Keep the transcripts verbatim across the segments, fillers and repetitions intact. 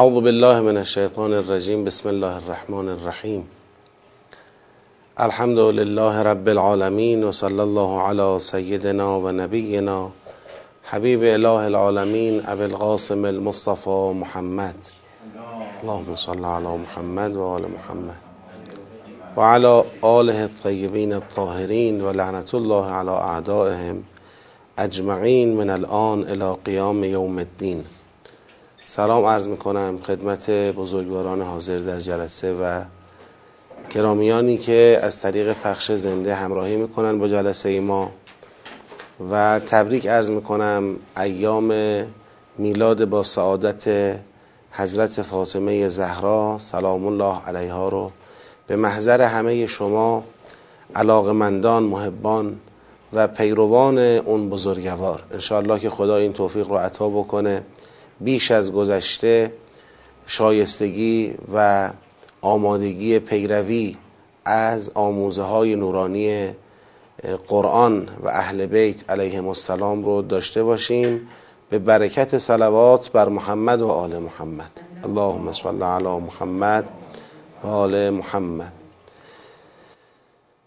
اعوذ بالله من الشیطان الرجیم. بسم الله الرحمن الرحیم. الحمد لله رب العالمین و صلی الله علی سیدنا و نبینا حبیب اله العالمین ابی القاسم المصطفى محمد، اللهم صل علی محمد و آل محمد و علی آله الطیبین الطاهرین و لعنت الله علی اعدائهم اجمعین من الان الی قیام یوم الدین. سلام عرض میکنم خدمت بزرگواران حاضر در جلسه و گرامیانی که از طریق پخش زنده همراهی میکنن با جلسه ما، و تبریک عرض میکنم ایام میلاد با سعادت حضرت فاطمه زهرا سلام الله علیها رو به محضر همه شما علاقمندان، محبان و پیروان اون بزرگوار انشاءالله که خدا این توفیق رو عطا بکنه بیش از گذشته شایستگی و آمادگی پیروی از آموزه های نورانی قرآن و اهل بیت علیهم السلام رو داشته باشیم به برکت صلوات بر محمد و آل محمد. اللهم صل علی محمد و آل محمد.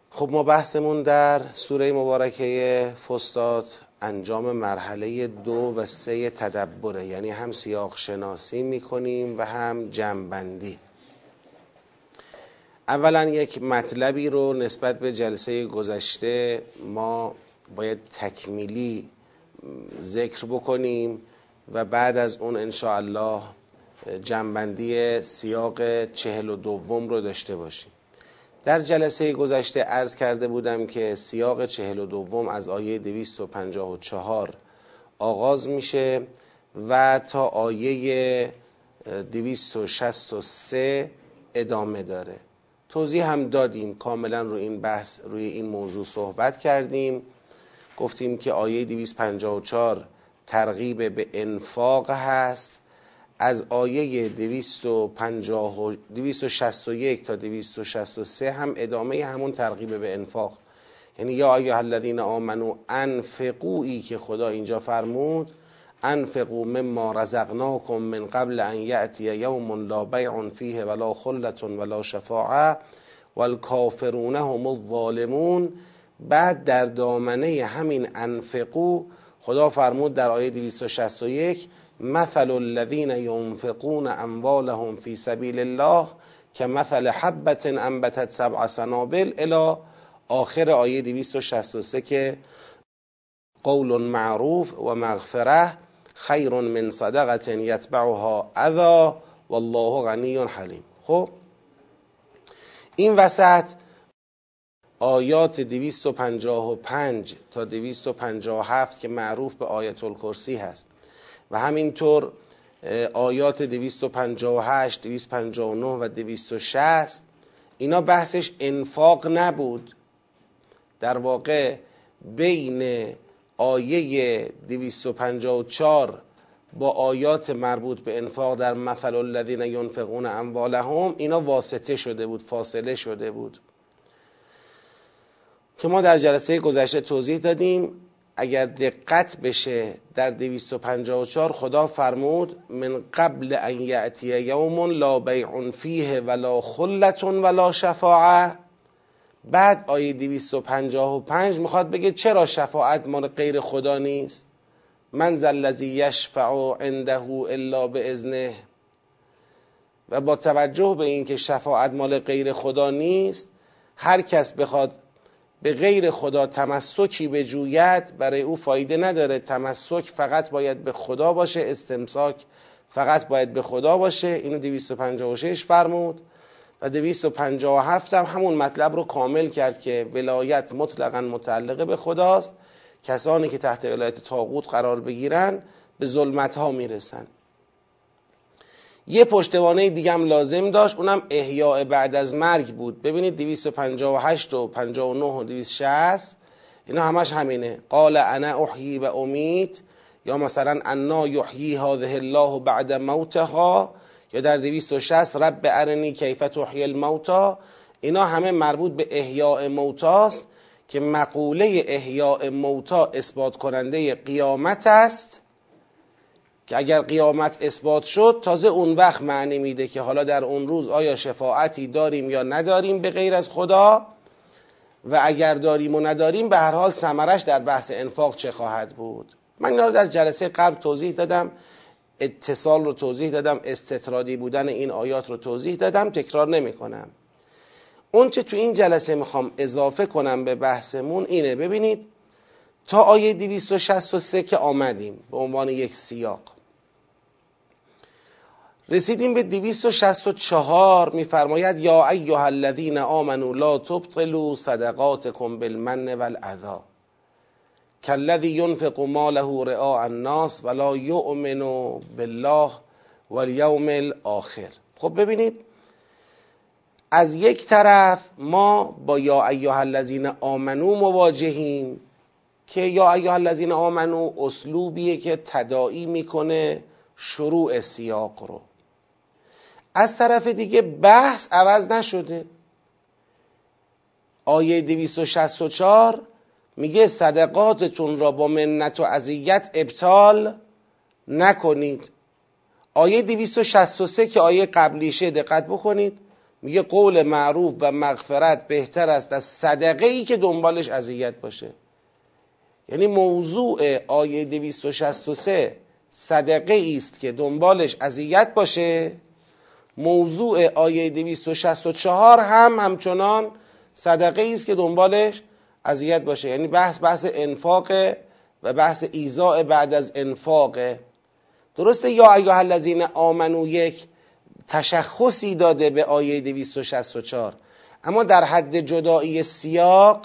خب ما بحثمون در سوره مبارکه فستاد انجام مرحله دو و سه تدبره، یعنی هم سیاق شناسی میکنیم و هم جمع‌بندی. اولا یک مطلبی رو نسبت به جلسه گذشته ما باید تکمیلی ذکر بکنیم و بعد از اون انشاءالله جمع‌بندی سیاق چهل و دوم رو داشته باشیم. در جلسه گذشته عرض کرده بودم که سیاق چهل و دوم از آیه دویست و پنجاه و چهار آغاز میشه و تا آیه دویست و شصت و سه ادامه داره. توضیح هم دادیم کاملا روی این بحث، روی این موضوع صحبت کردیم. گفتیم که آیه دویست و پنجاه و چهار ترغیب به انفاق هست، از آیه دویست و شصت و یک تا دویست و شصت و سه هم ادامه همون ترغیب به انفاق، یعنی یا ایها الذین آمنوا انفقوا که خدا اینجا فرمود انفقوا مما رزقناکم من قبل ان یأتی یوم لا بیع فیه ولا خلة ولا شفاعة والکافرون هم الظالمون. بعد در دامنه همین انفقوا خدا فرمود در آیه دویست و شصت و یک مثل الذين ينفقون اموالهم في سبيل الله كمثل حبة انبتت سبع سنابل الى آخر آیه دویست و شصت و سه که قول معروف و مغفره خیر من صدقه یتبعها اذى والله غنی حلیم. خب این وسط آیات دویست و پنجاه و پنج تا دویست و پنجاه و هفت که معروف به آیت الکرسی هست و همینطور آیات دویست و پنجاه و هشت، دویست و پنجاه و نه و دویست و شصت، اینا بحثش انفاق نبود. در واقع بین آیه دویست و پنجاه و چهار با آیات مربوط به انفاق در مثل الذین ینفقون اموالهم اینا واسطه شده بود، فاصله شده بود که ما در جلسه گذشته توضیح دادیم. اگر دقت بشه در دویست و پنجاه و چهار خدا فرمود من قبل ان یأتی یوم لا بیع فیه ولا خلة ولا شفاعة. بعد آیه دویست و پنجاه و پنج میخواد بگه چرا شفاعت مال غیر خدا نیست، من ذا الذی یشفع عنده الا باذنه. و با توجه به این که شفاعت مال غیر خدا نیست، هر کس بخواد به غیر خدا تمسکی بجوید برای او فایده نداره. تمسک فقط باید به خدا باشه، استمساک فقط باید به خدا باشه. اینو دویست و پنجاه و شش فرمود و دویست و پنجاه و هفت هم همون مطلب رو کامل کرد که ولایت مطلقاً متعلقه به خداست. کسانی که تحت ولایت طاغوت قرار بگیرن به ظلمت ها میرسن. یه پشتوانه دیگه هم لازم داشت، اونم احیاء بعد از مرگ بود. ببینید دویست و پنجاه و هشت و پنجاه و نه و دویست و شصت اینا همش همینه، قال انا احیی و امید، یا مثلا انا یحیی هذه الله بعد موتها، یا در دویست و شصت رب ارنی کیف تحیی الموتا. اینا همه مربوط به احیاء موتاست که مقوله احیاء موتا اثبات کننده قیامت است که اگر قیامت اثبات شد تازه اون وقت معنی میده که حالا در اون روز آیا شفاعتی داریم یا نداریم به غیر از خدا، و اگر داریم و نداریم به هر حال ثمرش در بحث انفاق چه خواهد بود. من اینا رو در جلسه قبل توضیح دادم، اتصال رو توضیح دادم، استطرادی بودن این آیات رو توضیح دادم، تکرار نمی کنم. اون چه تو این جلسه میخوام اضافه کنم به بحثمون اینه، ببینید تا آیه دویست و شصت و سه که آمدیم به عنوان یک سیاق، رسیدیم به دویست و شصت و چهار، میفرماید یا ایها الذین آمنوا لا تبطلوا صدقاتكم بالمن والاذى كالذی ينفق ماله رئاء الناس ولا یؤمن بالله والیوم الاخر. خب ببینید، از یک طرف ما با یا ایها الذین آمنو مواجهیم که یا ایها الذین آمنو اسلوبیه که تداعی میکنه شروع سیاق رو. از طرف دیگه بحث عوض نشده، آیه دویست و شصت و چهار میگه صدقاتتون را با منت و اذیت ابطال نکنید. آیه دویست و شصت و سه که آیه قبلیشه دقت بکنید، میگه قول معروف و مغفرت بهتر است از صدقه ای که دنبالش اذیت باشه. یعنی موضوع آیه دویست و شصت و سه صدقه است که دنبالش اذیت باشه، موضوع آیه دویست و شصت و چهار هم همچنان صدقه است که دنبالش اذیت باشه. یعنی بحث بحث انفاق و بحث ایذاء بعد از انفاق. درسته یا ایها الذین آمنو یک تشخصی داده به آیه دویست و شصت و چهار، اما در حد جدایی سیاق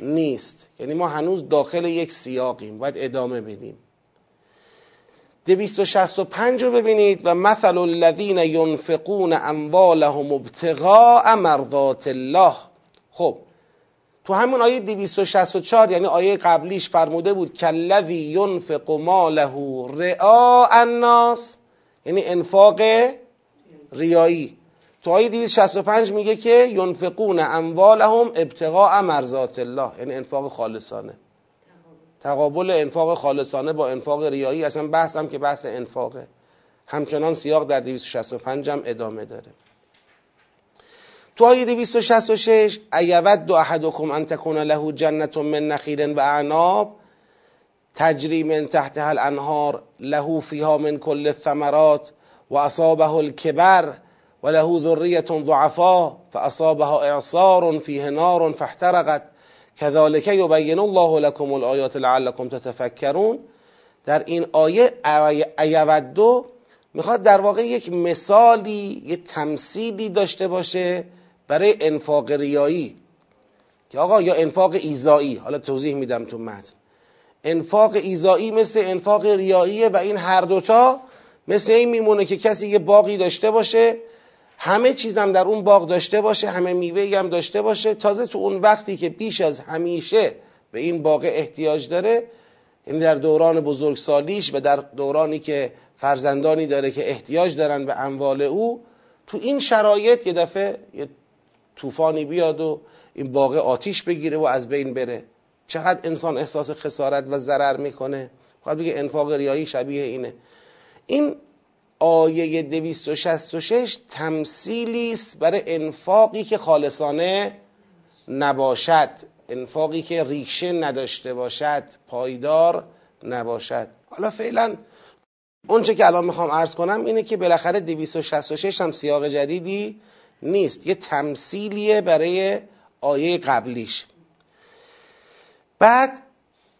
نیست، یعنی ما هنوز داخل یک سیاقیم، باید ادامه بدیم. دویست و شصت و پنج رو ببینید، و مثل الذین ينفقون اموالهم ابتغاء مرضات الله. خب تو همون آیه دویست و شصت و چهار، یعنی آیه قبلیش فرموده بود کالذی ينفق ماله رئاء الناس، یعنی انفاق ریایی. تو آیه دویست و شصت و پنج میگه که ينفقون اموالهم ابتغاء مرضات الله، یعنی انفاق خالصانه، تقابل انفاق خالصانه با انفاق ریایی. اصلا بحثم که بحث انفاقه، همچنان سیاق در دویست و شصت و پنج هم ادامه داره. تو آیه دویست و شصت و شش ایود دو احدکم ان تکون له جنة من نخیل و اعناب تجری من تحتها الانهار له فیها من کل الثمرات و اصابه الكبر و له ذریة ضعفاء فاصابها اعصار فیه نار فاحترقت كذلك يبين الله لكم الآيات لعلكم تتفكرون. در این آیه ایود دو میخواد در واقع یک مثالی، یک تمثیلی داشته باشه برای انفاق ریایی، که آقا یا انفاق ایذایی، حالا توضیح میدم تو متن، انفاق ایذایی مثل انفاق ریاییه و این هر دوتا مثل این میمونه که کسی یه باغی داشته باشه، همه چیزم در اون باغ داشته باشه، همه میوه‌ای هم داشته باشه، تازه تو اون وقتی که بیش از همیشه به این باغ احتیاج داره، یعنی در دوران بزرگسالیش و در دورانی که فرزندانی داره که احتیاج دارن به اموال او، تو این شرایط یه دفعه یه طوفانی بیاد و این باغ آتیش بگیره و از بین بره، چقدر انسان احساس خسارت و ضرر میکنه. خواهد بگه انفاق ریایی شبیه اینه. این آیه دویست و شصت و شش تمثیلی است برای انفاقی که خالصانه نباشد، انفاقی که ریشه نداشته باشد، پایدار نباشد. حالا فعلا اونچه که الان میخوام عرض کنم اینه که بالاخره دویست و شصت و شش هم سیاق جدیدی نیست، یه تمثیلیه برای آیه قبلیش. بعد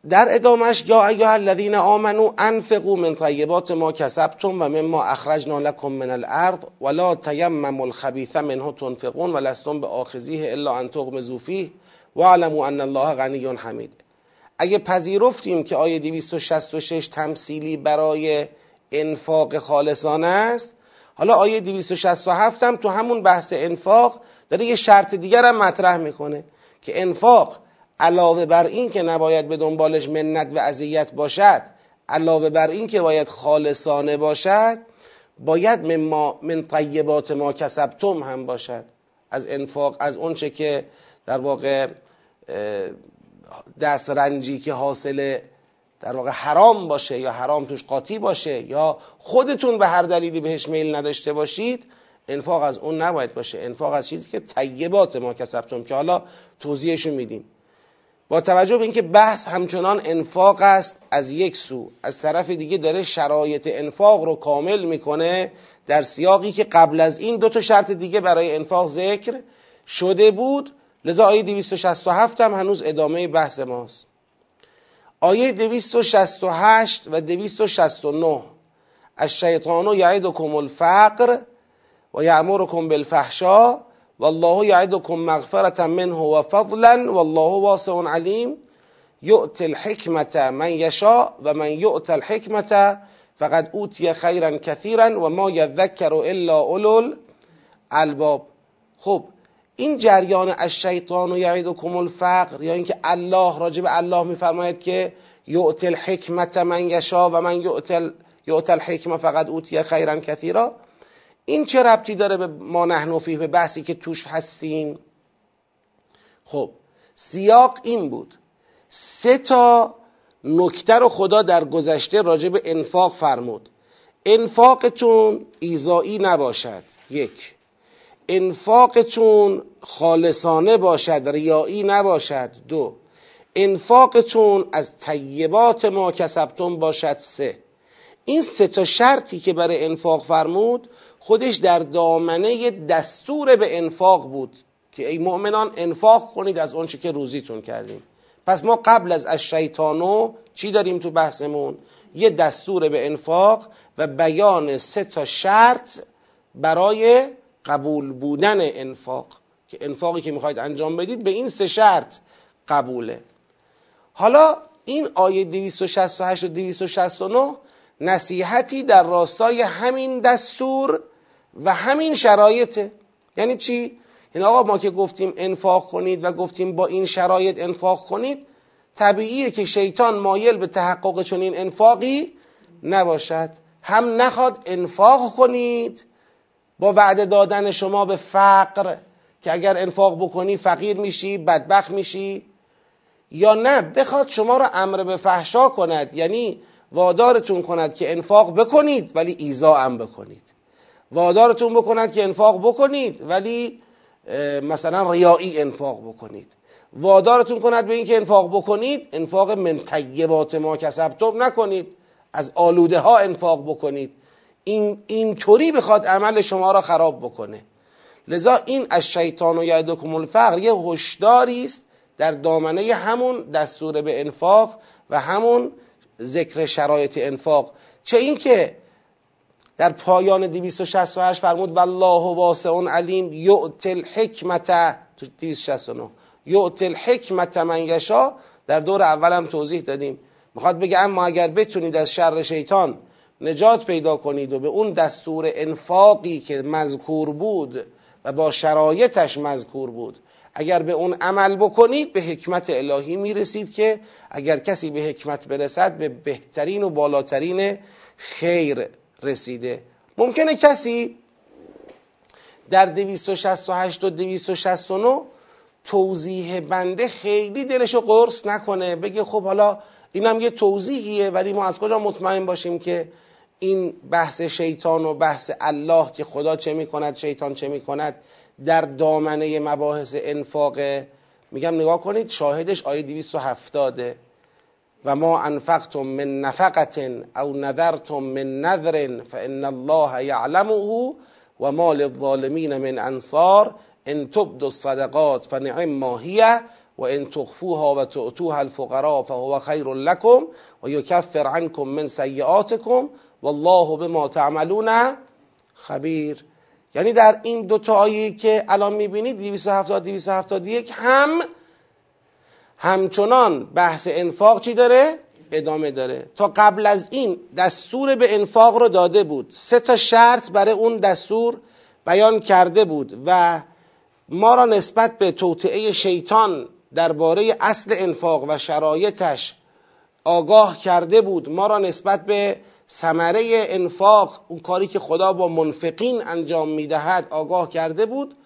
در ادامش یا ایها الذین آمنوا انفقوا من طیبات ما کسبتم و مما اخرجنا لكم من الارض ولا تیمموا الخبیث منه تنفقون ولستم بآخذیه الا ان تغمضوا فیه واعلموا ان الله غنی حمید. اگه پذیرفتیم که آیه دویست و شصت و شش تمثیلی برای انفاق خالصانه است، حالا آیه دویست و شصت و هفت هم تو همون بحث انفاق داره یه شرط دیگر هم مطرح میکنه که انفاق علاوه بر این که نباید به دنبالش منت و اذیت باشد، علاوه بر این که باید خالصانه باشد، باید من, ما من طیبات ما کسبتم هم باشد. از انفاق، از اون چه که در واقع دست رنجی که حاصل در واقع حرام باشه یا حرام توش قاطی باشه یا خودتون به هر دلیلی بهش میل نداشته باشید، انفاق از اون نباید باشه. انفاق از چیزی که طیبات ما کسبتم که حالا توضیحشو میدیم. با توجه به اینکه بحث همچنان انفاق است از یک سو، از طرف دیگه داره شرایط انفاق رو کامل میکنه در سیاقی که قبل از این دو تا شرط دیگه برای انفاق ذکر شده بود، لذا آیه دویست و شصت و هفت هم هنوز ادامه بحث ماست. آیه دویست و شصت و هشت و دویست و شصت و نه: الشیطان یعدکم الفقر و یأمرکم بالفحشاء والله یعدکم مغفرة منه و فضلا والله واسع علیم یؤتی الحکمة من یشاء و من یؤتی الحکمة فقد اوتی خیرا کثیرا و ما یذکر الا اولو الالباب. خب این جریان الشیطان و یعیدکم الفقر، یا اینکه الله راجع به الله میفرماید که یؤتی الحکمة من یشاء و من یؤتی الحکمة فقد اوتی خیرا کثیرا، این چه ربطی داره به ما نحن فیه، به بحثی که توش هستیم؟ خب سیاق این بود، سه تا نکته رو خدا در گذشته راجع به انفاق فرمود: انفاقتون ایزایی نباشد، یک. انفاقتون خالصانه باشد، ریایی نباشد، دو. انفاقتون از طیبات ما کسبتون باشد، سه. این سه تا شرطی که برای انفاق فرمود خودش در دامنه دستور به انفاق بود که ای مؤمنان انفاق کنید از اون چه که روزیتون کردیم. پس ما قبل از الشیطانو چی داریم تو بحثمون؟ یه دستور به انفاق و بیان سه تا شرط برای قبول بودن انفاق، که انفاقی که میخواید انجام بدید به این سه شرط قبوله. حالا این آیه دویست و شصت و هشت و دویست و شصت و نه نصیحتی در راستای همین دستور و همین شرایطه. یعنی چی؟ یعنی آقا ما که گفتیم انفاق کنید و گفتیم با این شرایط انفاق کنید، طبیعیه که شیطان مایل به تحقق چنین انفاقی نباشد. هم نخواد انفاق کنید با وعده دادن شما به فقر که اگر انفاق بکنی فقیر میشی، بدبخت میشی، یا نه بخواد شما رو امر به فحشا کند، یعنی وادارتون کند که انفاق بکنید ولی ایذا هم بکنید، وادارتون بکند که انفاق بکنید ولی مثلا ریایی انفاق بکنید، وادارتون کند به این که انفاق بکنید انفاق من طیبات ما کسبتم نکنید، از آلوده ها انفاق بکنید، این اینطوری بخواد عمل شما را خراب بکنه. لذا این الشیطان یعدکم الفقر یه هشداری است در دامنه همون دستور به انفاق و همون ذکر شرایط انفاق، چه این که در پایان دویست و شصت و هشت فرمود والله واسع علیم یؤتی الحکمة، تو دویست و شصت و نه یؤتی الحکمة من یشاء در دور اولم توضیح دادیم، میخواد بگه اما اگر بتونید از شر شیطان نجات پیدا کنید و به اون دستور انفاقی که مذکور بود و با شرایطش مذکور بود اگر به اون عمل بکنید به حکمت الهی میرسید، که اگر کسی به حکمت برسد به بهترین و بالاترین خیر رسیده. ممکنه کسی در دویست و شصت و هشت و دویست و شصت و نه توضیح بنده خیلی دلشو قرص نکنه، بگه خب حالا اینم یه توضیحیه، ولی ما از کجا مطمئن باشیم که این بحث شیطان و بحث الله که خدا چه میکند شیطان چه میکند در دامنه مباحث انفاقه؟ میگم نگاه کنید شاهدش آیه دویست و هفتاده: و ما انفقتم من نفقة او نذرتم من نذر فإن الله یعلمه و ما للظالمین من انصار ان تبدوا الصدقات فنعم ما هی و ان تخفوها و تؤتوها الفقراء فهو خیر لكم و یکفر عنكم من سیئاتكم والله بما تعملون خبیر. یعنی در این دو تا آیه که الان میبینید دویست و هفتاد دویست و هفتاد و یک هم همچنان بحث انفاق چی داره؟ ادامه داره. تا قبل از این دستور به انفاق رو داده بود، سه تا شرط برای اون دستور بیان کرده بود و ما را نسبت به توطئه شیطان درباره اصل انفاق و شرایطش آگاه کرده بود، ما را نسبت به ثمره انفاق، اون کاری که خدا با منفقین انجام میدهد آگاه کرده بود.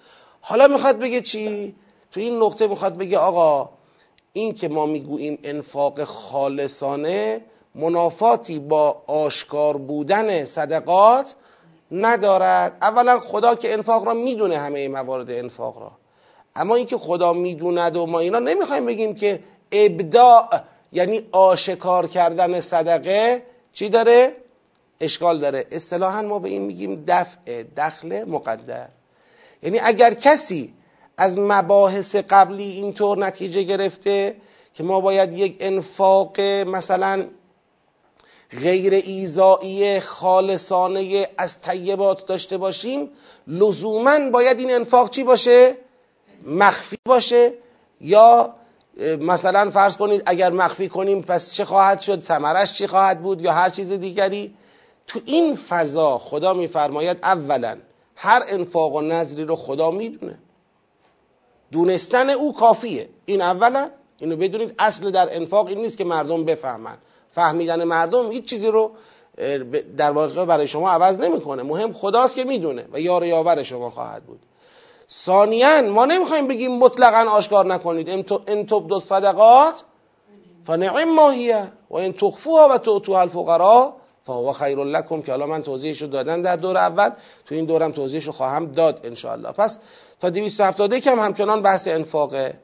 حالا میخواد بگه چی؟ تو این نقطه میخواد بگه آقا این که ما میگوییم انفاق خالصانه منافاتی با آشکار بودن صدقات ندارد. اولا خدا که انفاق را میدونه، همه موارد انفاق را، اما اینکه خدا میدوند و ما اینا نمیخوایم بگیم که ابداع یعنی آشکار کردن صدقه چی داره؟ اشکال داره. اصطلاحاً ما به این میگیم دفع دخل مقدر. یعنی اگر کسی از مباحث قبلی اینطور نتیجه گرفته که ما باید یک انفاق مثلا غیر ایزایی خالصانه از طیبات داشته باشیم، لزوماً باید این انفاق چی باشه؟ مخفی باشه، یا مثلا فرض کنید اگر مخفی کنیم پس چه خواهد شد، ثمرش چی خواهد بود، یا هر چیز دیگری. تو این فضا خدا میفرماید اولا هر انفاق و نذری رو خدا میدونه، دونستن او کافیه. این اولا اینو بدونید، اصل در انفاق این نیست که مردم بفهمن، فهمیدن مردم هیچ چیزی رو در واقع برای شما عوض نمیکنه، مهم خداست که میدونه و یار یاور شما خواهد بود. ثانیاً ما نمیخوایم بگیم مطلقاً آشکار نکنید، ان تبدوا الصدقات فنعم ما هی و ان تخفوها و تؤتوها الفقراء فهو خیر لکم، که الان من توضیحشو دادم در دور اول، تو این دورم توضیحشو خواهم داد انشاءالله. پس تا دویست و هفتاد و یک هم همچنان بحث انفاقه.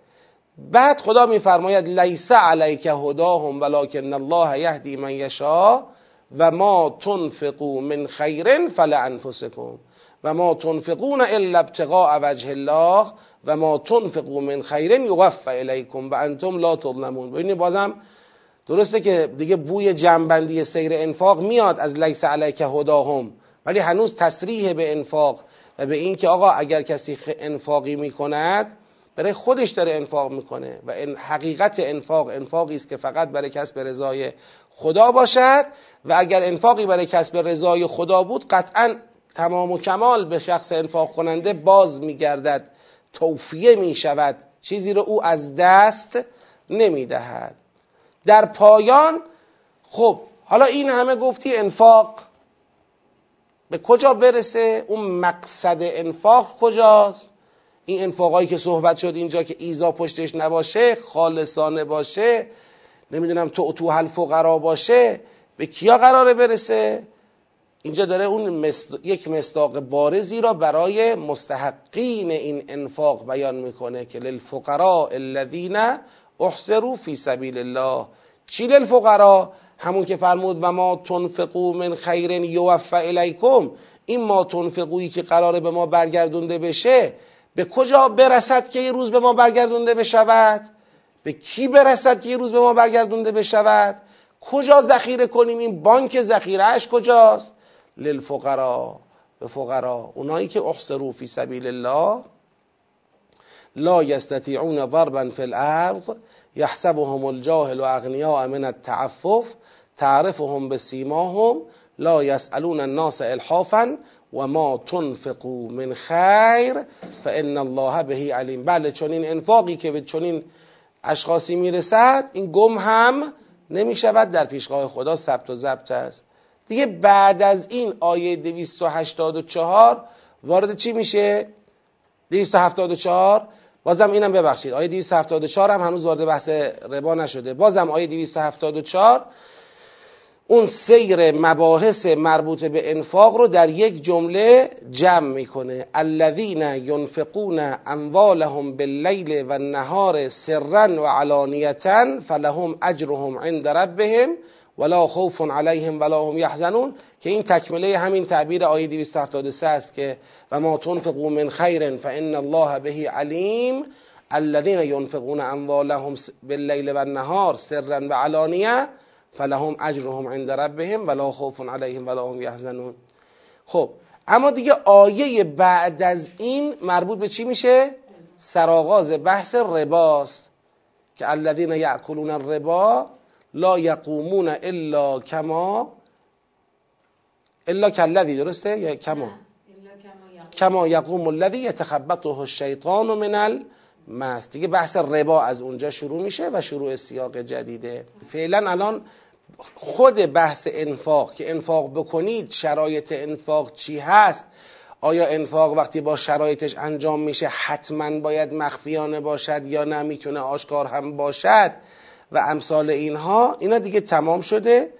بعد خدا میفرماید لیس علیک هداهم ولکن الله یهدی من یشاء و ما تنفقوا من خیر فلانفسکم و ما تنفقون الا ابتغاء وجه الله و ما تنفقوا من خیر یوفى الیکم و انتم لا تظلمون. ببینید بازم درسته که دیگه بوی جنببندی سیر انفاق میاد از لیس علیک هداهم، ولی هنوز تصریح به انفاق و به این که آقا اگر کسی انفاقی میکند برای خودش داره انفاق میکنه و این حقیقت انفاق انفاقی است که فقط برای کسب رضای خدا باشد، و اگر انفاقی برای کسب رضای خدا بود قطعاً تمام و کمال به شخص انفاق کننده باز میگردد، توفیه میشود، چیزی رو او از دست نمیدهد. در پایان خب حالا این همه گفتی انفاق به کجا برسه، اون مقصد انفاق کجاست؟ این انفاقایی که صحبت شد اینجا که ایزا پشتش نباشه، خالصانه باشه، نمیدونم تؤتوها الفقراء باشه، به کیا قراره برسه؟ اینجا داره اون مست... یک مصداق بارزی را برای مستحقین این انفاق بیان میکنه که للفقراء الذین احصروا فی سبیل الله. چی للفقراء؟ همون که فرمود و ما تنفقوا من خیر یوفى الیکم، این ما تنفقویی که قراره به ما برگردونده بشه به کجا برسد که یه روز به ما برگردونده بشود؟ به کی برسد که یه روز به ما برگردونده بشود؟ کجا ذخیره کنیم؟ این بانک ذخیره‌اش کجاست؟ للفقراء، به فقراء، اونایی که احصروا فی سبیل الله لا یستطيعون ضربا فی الارض یحسبهم الجاهل اغنیاء من التعفف تعرفهم بسیماهم لا یسألون الناس الحافا و ما تنفقوا من خیر فإن الله به علیم. بله، چون این انفاقی که به چنین اشخاصی میرسد این گم هم نمیشود، در پیشگاه خدا ثبت و ضبط است. دیگه بعد از این آیه دویست و هشتاد و چهار وارد چی میشه؟ دویست و هفتاد و چهار بازم اینم ببخشید آیه دویست و هفتاد و چهار هم هنوز وارد بحث ربا نشده. بازم آیه دویست و هفتاد و چهار اون سیر مباحث مربوط به انفاق رو در یک جمله جمع میکنه. الذین ينفقون اموالهم باللیل والنهار سرا وعلانیة فلهم اجرهم عند ربهم ولا خوف علیهم ولا هم یحزنون، که این تکمله همین تعبیر آیه دویست و هفتاد و سه است که و ما تنفقوا من خیر فإن الله به علیم الذین ينفقون اموالهم باللیل والنهار سرا وعلانیة فلهم اجرهم عند ربهم ولا خوف علیهم ولا هم یحزنون. خب اما دیگه آیه بعد از این مربوط به چی میشه؟ سرآغاز بحث رباست که الذین یأکلون الربا لا یقومون الا کما الا کالذی، درسته؟ یا کما کما یقوم الذی یتخبطه الشیطان من المس. دیگه بحث ربا از اونجا شروع میشه و شروع سیاق جدیده. فعلا الان خود بحث انفاق که انفاق بکنید، شرایط انفاق چی هست، آیا انفاق وقتی با شرایطش انجام میشه حتما باید مخفیانه باشد یا نه میتونه آشکار هم باشد و امثال اینها؟ اینا دیگه تمام شده.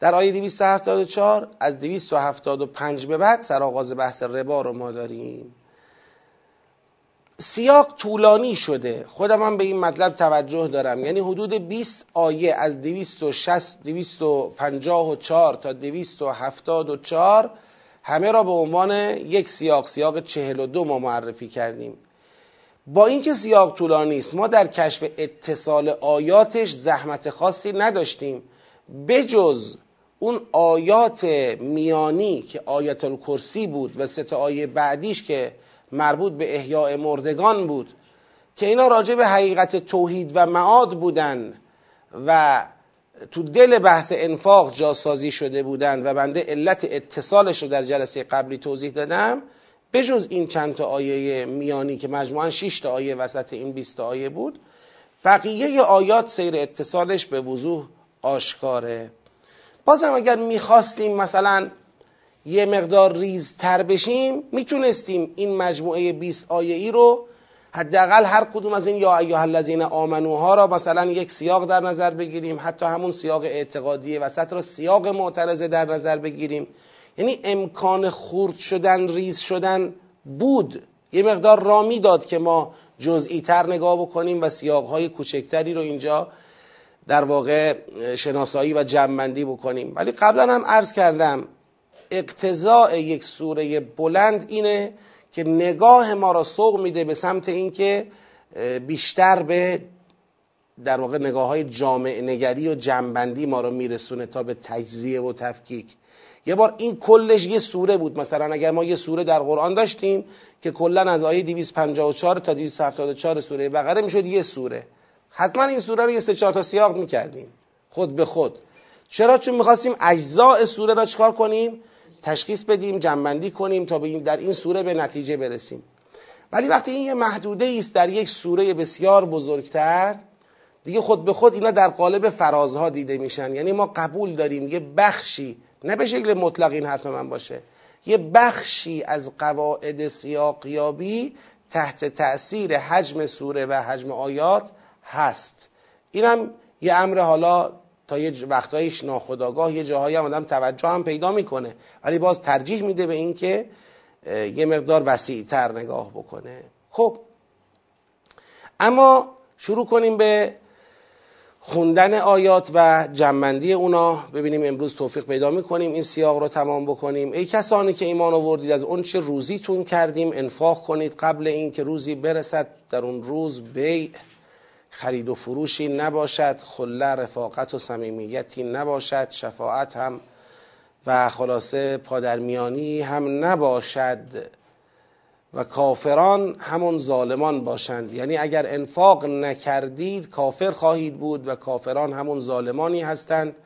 در آیه دویست و هفتاد و چهار از دویست و هفتاد و پنج به بعد سرآغاز بحث ربا رو ما داریم. سیاق طولانی شده، خودم هم به این مطلب توجه دارم، یعنی حدود بیست آیه از دویست و شصت دویست و پنجاه و چهار تا دویست و هفتاد و چهار همه را به عنوان یک سیاق، سیاق چهل و دو ما معرفی کردیم. با اینکه سیاق طولانی است، ما در کشف اتصال آیاتش زحمت خاصی نداشتیم بجز اون آیات میانی که آیت الکرسی بود و سه تا آیه بعدیش که مربوط به احیاء مردگان بود که اینا راجع به حقیقت توحید و معاد بودن و تو دل بحث انفاق جاسازی شده بودن و بنده علت اتصالش رو در جلسه قبلی توضیح دادم. بجز این چند تا آیه میانی که مجموعاً شش تا آیه وسط این بیست تا آیه بود، بقیه آیات سیر اتصالش به وضوح آشکاره. بازم اگر میخواستیم مثلا یه مقدار ریزتر بشیم، میتونستیم این مجموعه بیست آیه ای رو حداقل هر کدوم از این یا ایها الذین آمنوها را مثلا یک سیاق در نظر بگیریم، حتی همون سیاق اعتقادی وسط را سیاق معترضه در نظر بگیریم. یعنی امکان خرد شدن، ریز شدن بود، یه مقدار را میداد که ما جزئی تر نگاه بکنیم و سیاقهای کوچکتری رو اینجا در واقع شناسایی و جمع‌بندی بکنیم. ولی قبلا هم عرض کردم اقتضاء یک سوره بلند اینه که نگاه ما را سوق میده به سمت اینکه بیشتر به در واقع نگاه‌های جامع نگری و جمع‌بندی ما را میرسونه تا به تجزیه و تفکیک. یه بار این کلش یه سوره بود، مثلا اگر ما یه سوره در قرآن داشتیم که کلا از آیه دویست و پنجاه و چهار تا دویست و هفتاد و چهار سوره بقره میشد یه سوره، حتما این سوره رو یه سه چهار تا سیاق میکردیم خود به خود. چرا؟ چون میخواستیم اجزاء سوره را چکار کنیم؟ تشخیص بدیم، جمع‌بندی کنیم تا در این سوره به نتیجه برسیم. ولی وقتی این یه محدوده است در یک سوره بسیار بزرگتر، دیگه خود به خود اینا در قالب فرازها دیده میشن. یعنی ما قبول داریم یه بخشی، نه به شکل مطلق این حرف من باشه، یه بخشی از قواعد سیاقیابی تحت تأثیر حجم سوره و حجم آیات هست. اینم یه امر حالا تا یه وقتایش ناخودآگاه، یه جاهایی هم آدم توجه هم پیدا میکنه، ولی باز ترجیح میده به این که یه مقدار وسیع‌تر نگاه بکنه. خب اما شروع کنیم به خوندن آیات و جمع‌بندی اونا، ببینیم امروز توفیق پیدا میکنیم این سیاق رو تمام بکنیم. ای کسانی که ایمان آوردید، از اون چه روزیتون کردیم انفاق کنید قبل اینکه روزی برسد، در اون روز بیع خرید و فروشی نباشد، خله رفاقت و صمیمیتی نباشد، شفاعت هم و خلاصه پادرمیانی هم نباشد و کافران همون ظالمان باشند. یعنی اگر انفاق نکردید کافر خواهید بود و کافران همون ظالمانی هستند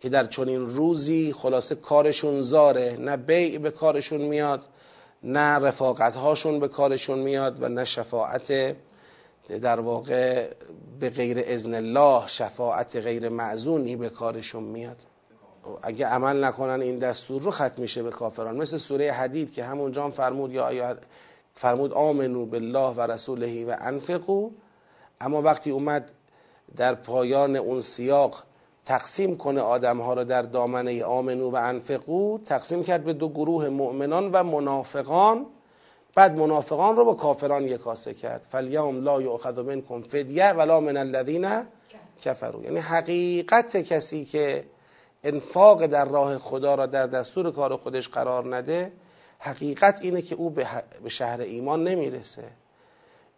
که در چنین روزی خلاصه کارشون زاره، نه بیع به کارشون میاد، نه رفاقت هاشون به کارشون میاد و نه شفاعت در واقع به غیر اذن الله، شفاعت غیر معزونی به کارشون میاد. اگه عمل نکنن این دستور رو ختم میشه به کافران، مثل سوره حدید که همونجا هم فرمود یا آیا فرمود آمنو بالله و رسوله و انفقوا. اما وقتی اومد در پایان اون سیاق تقسیم کنه آدمها رو در دامنه آمنو و انفقوا، تقسیم کرد به دو گروه، مؤمنان و منافقان. بعد منافقان رو با کافران یکاسه کرد، فالیوم لا یؤخذ منکم فدیه ولا من الذین کفروا. یعنی حقیقت کسی که انفاق در راه خدا را در دستور کار خودش قرار نده، حقیقت اینه که او به شهر ایمان نمیرسه.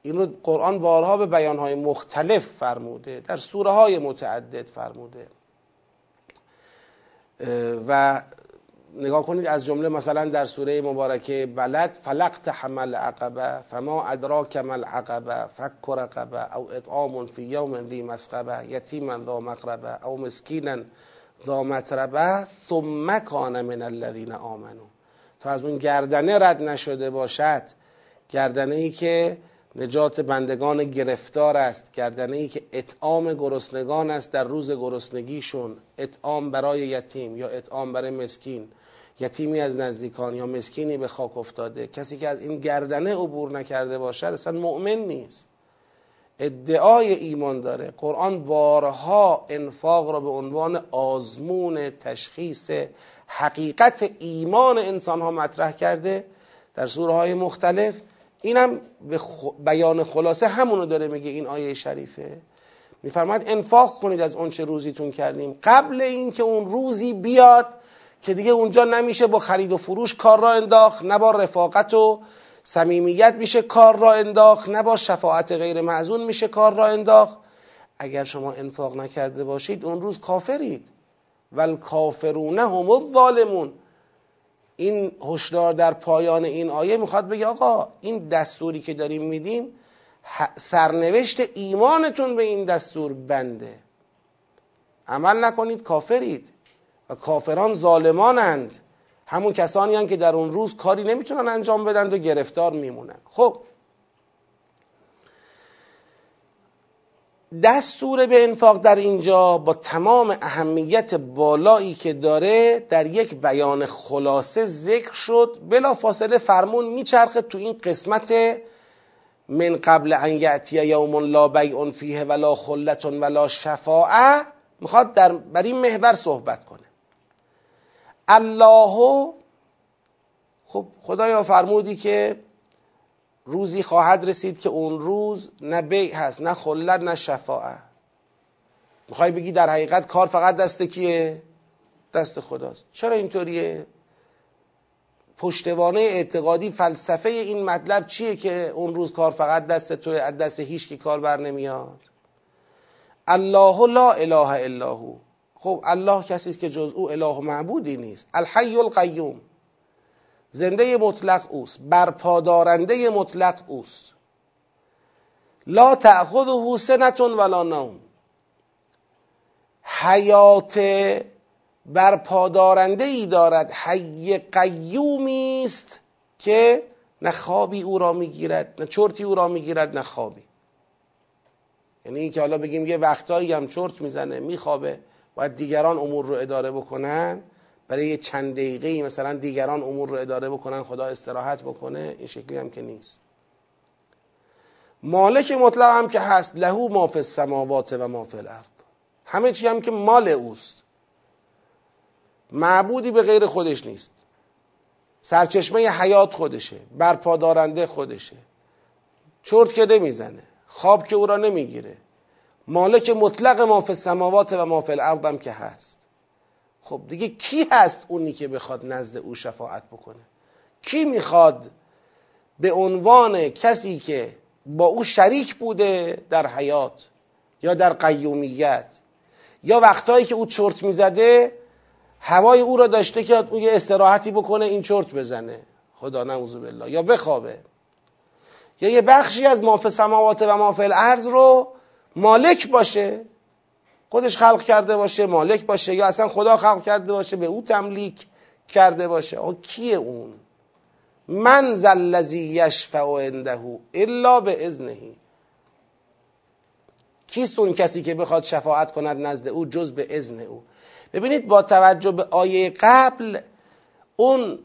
این رو قرآن بارها به بیانهای مختلف فرموده، در سوره های متعدد فرموده. و نگاه کنید از جمله مثلا در سوره مبارکه بلد، فلقت حمل عقبه فما ادراک مل عقبه فک رقبه او اطعام فی یوم ذی مسقبه یتیما ذا مقربه او مسکینا ذا متربه ثم کان من الذین آمنوا. تا از اون گردنه رد نشده باشد، گردنه ای که نجات بندگان گرفتار است، گردنه ای که اطعام گرسنگان است در روز گرسنگیشون، اطعام برای یتیم یا اطعام برای مسکین یتیمی از نزدیکان یا مسکینی به خاک افتاده، کسی که از این گردنه عبور نکرده باشد اصلا مؤمن نیست، ادعای ایمان داره. قرآن بارها انفاق را به عنوان آزمون تشخیص حقیقت ایمان انسانها مطرح کرده در سوره های مختلف. اینم به بیان خلاصه همونو داره میگه. این آیه شریفه میفرماید انفاق کنید از اون چه روزیتون کردیم قبل اینکه اون روزی بیاد که دیگه اونجا نمیشه با خرید و فروش کار را انداخت، نه با رفاقت و صمیمیت میشه کار را انداخت، نه با شفاعت غیر معزون میشه کار را انداخت. اگر شما انفاق نکرده باشید اون روز کافرید، والکافرون هم الظالمون. این هشدار در پایان این آیه میخواد بگه آقا این دستوری که داریم میدیم سرنوشت ایمانتون به این دستور بنده، عمل نکنید کافرید و کافران ظالمانند، همون کسانی هستند که در اون روز کاری نمیتونن انجام بدن و گرفتار میمونن. خب دستور به انفاق در اینجا با تمام اهمیت بالایی که داره در یک بیان خلاصه ذکر شد. بلا فاصله فرمون میچرخه تو این قسمت من قبل ان یأتی یوم لا بیع فیه ولا خلة ولا شفاعه، میخواد در بر این محور صحبت کنه. الله، خب خدایا فرمودی که روزی خواهد رسید که اون روز نه بیع هست، نه خلة، نه شفاعه. میخوای بگی در حقیقت کار فقط دست کیه؟ دست خداست. چرا اینطوریه؟ پشتوانه اعتقادی فلسفه این مطلب چیه که اون روز کار فقط دست توی، از دست هیچ کی کار بر نمیاد؟ الله لا اله الا هو. خب الله کسی است که جز او اله معبودی نیست. الحی القیوم، زنده مطلق اوست، برپادارنده مطلق اوست. لا تأخذه سنة ولا نوم، حیات برپادارنده ای دارد، حی قیومی است که نه خوابی او را میگیرد، نه چرتی او را میگیرد، نه خوابی. یعنی این که حالا بگیم یه وقتایی هم چرت میزنه میخوابه باید دیگران امور رو اداره بکنن، برای یه چند دقیقه مثلا دیگران امور رو اداره بکنن، خدا استراحت بکنه، این شکلی هم که نیست. مالک مطلق هم که هست، لهو ما فی السماوات و ما فی الارض، همه چی هم که مال اوست، معبودی به غیر خودش نیست، سرچشمه حیات خودشه، برپادارنده خودشه، چرت که نمیزنه، خواب که او را نمیگیره، مالک مطلق ما فی السماوات و ما فی الارض هم که هست. خب دیگه کی هست اونی که بخواد نزد او شفاعت بکنه؟ کی میخواد به عنوان کسی که با او شریک بوده در حیات یا در قیومیت، یا وقتایی که او چرت میزده هوای او را داشته که او یه استراحتی بکنه این چرت بزنه، خدا نعوذ بالله، یا بخوابه، یا یه بخشی از ما فی السماوات و ما فی الارض رو مالک باشه، خودش خلق کرده باشه، مالک باشه، یا اصلا خدا خلق کرده باشه، به او تملیک کرده باشه. آه کیه اون؟ من ذا الذی یشفع عنده الا باذنه. کیست اون کسی که بخواد شفاعت کند نزد او جز به اذن او؟ ببینید با توجه به آیه قبل، اون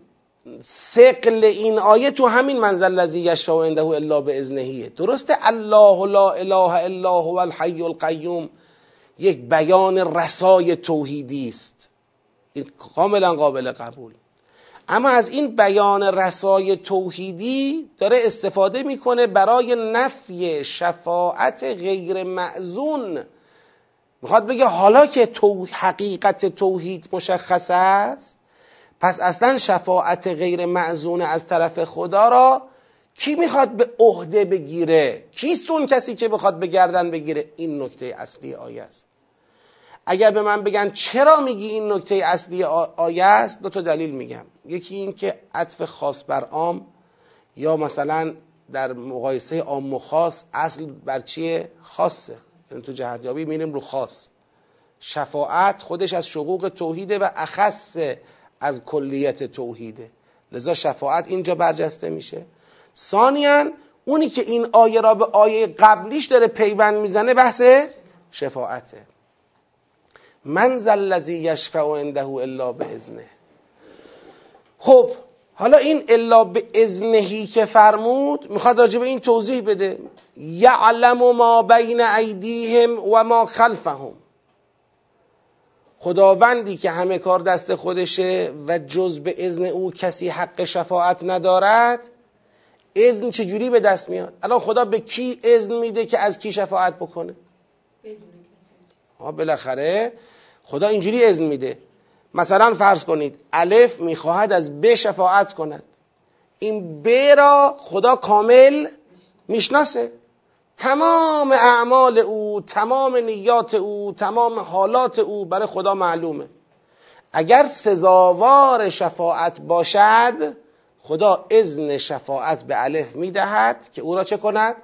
ثقل این آیه تو همین من ذا الذی یشفع عنده الا باذنه. درسته الله لا اله الا هو الحی القیوم یک بیان رسای توحیدی است، این کاملا قابل قبول، اما از این بیان رسای توحیدی داره استفاده میکنه برای نفی شفاعت غیر معزون. میخواد بگه حالا که تو حقیقت توحید مشخص است، پس اصلا شفاعت غیر معزون از طرف خدا را کی میخواد به عهده بگیره؟ کیست اون کسی که بخواد به گردن بگیره؟ این نکته اصلی آیه است. اگر به من بگن چرا میگی این نکته اصلی آیه است، دو تا دلیل میگم. یکی این که عطف خاص بر عام، یا مثلا در مقایسه عام و خاص اصل بر چیه؟ خاصه. یعنی تو جهتیابی میریم رو خاص. شفاعت خودش از شقوق توحیده و اخص از کلیت توحیده، لذا شفاعت اینجا برجسته میشه. ثانیاً اونی که این آیه را به آیه قبلیش داره پیوند میزنه بحث شفاعته. من ذا الذی یشفع عنده الا باذنه. خب حالا این الا باذنهی که فرمود میخواد راجع به این توضیح بده. یعلم ما بین ایدیهم و ما خلفهم، خداوندی که همه کار دست خودشه و جز به اذن او کسی حق شفاعت ندارد، اذن چجوری به دست میاد؟ الان خدا به کی اذن میده که از کی شفاعت بکنه؟ ها بالاخره خدا اینجوری اذن میده. مثلا فرض کنید الف میخواهد از ب شفاعت کند، این ب را خدا کامل میشناسه، تمام اعمال او، تمام نیات او، تمام حالات او برای خدا معلومه. اگر سزاوار شفاعت باشد خدا اذن شفاعت به الف میدهد که او را چه کند؟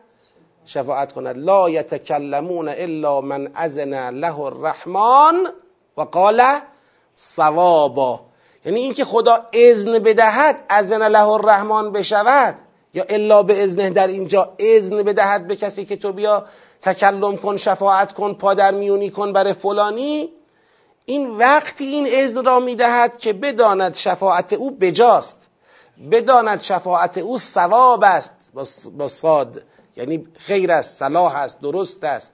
شفاعت کند. لا یتکلمون الا من اذن له الرحمن و قال صوابا، یعنی اینکه خدا اذن بدهد، اذن له الرحمن بشود، یا الا به اذنه در اینجا اذن بدهد به کسی که تو بیا تکلم کن، شفاعت کن، پادرمیونی کن برای فلانی، این وقتی این اذن را میدهد که بداند شفاعت او بجاست، بداند شفاعت او ثواب است با صاد، یعنی خیر است، صلاح است، درست است،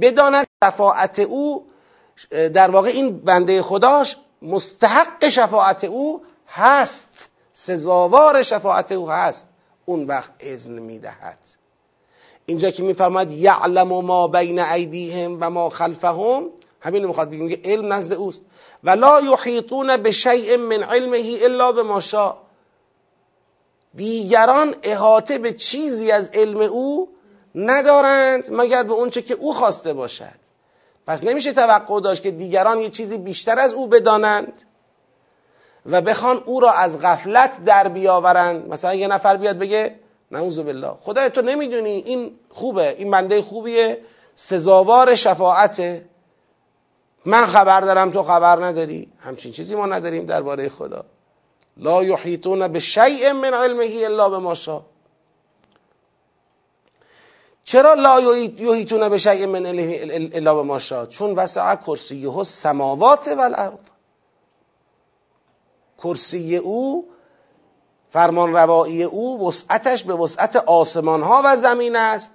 بداند شفاعت او در واقع این بنده خداش مستحق شفاعت او هست، سزاوار شفاعت او هست، اون وقت اذن میدهد. اینجا که میفرماید یعلم ما بین ایدیهم و ما خلفهم، همین میخواد بگیم که علم نزد اوست. و لا یحیطون بشیء من علمه الا بما شاء، دیگران احاطه به چیزی از علم او ندارند مگر به اونچه که او خواسته باشد. پس نمیشه توقع داشت که دیگران یه چیزی بیشتر از او بدانند و بخوان او را از غفلت در بیاورند. مثلا یه نفر بیاد بگه نعوذ بالله خدای تو نمیدونی این خوبه، این بنده خوبیه، سزاوار شفاعته، من خبر دارم تو خبر نداری. همچین چیزی ما نداریم درباره خدا. لا یحیطون بشیء من علمه الا بما شاء. چرا لا یحیطون بشیء من علمه الا بما شاء؟ چون وسع کرسیه السماوات و الارض، کرسی او، فرمان روایی او، وسعتش به وسعت آسمان ها و زمین است.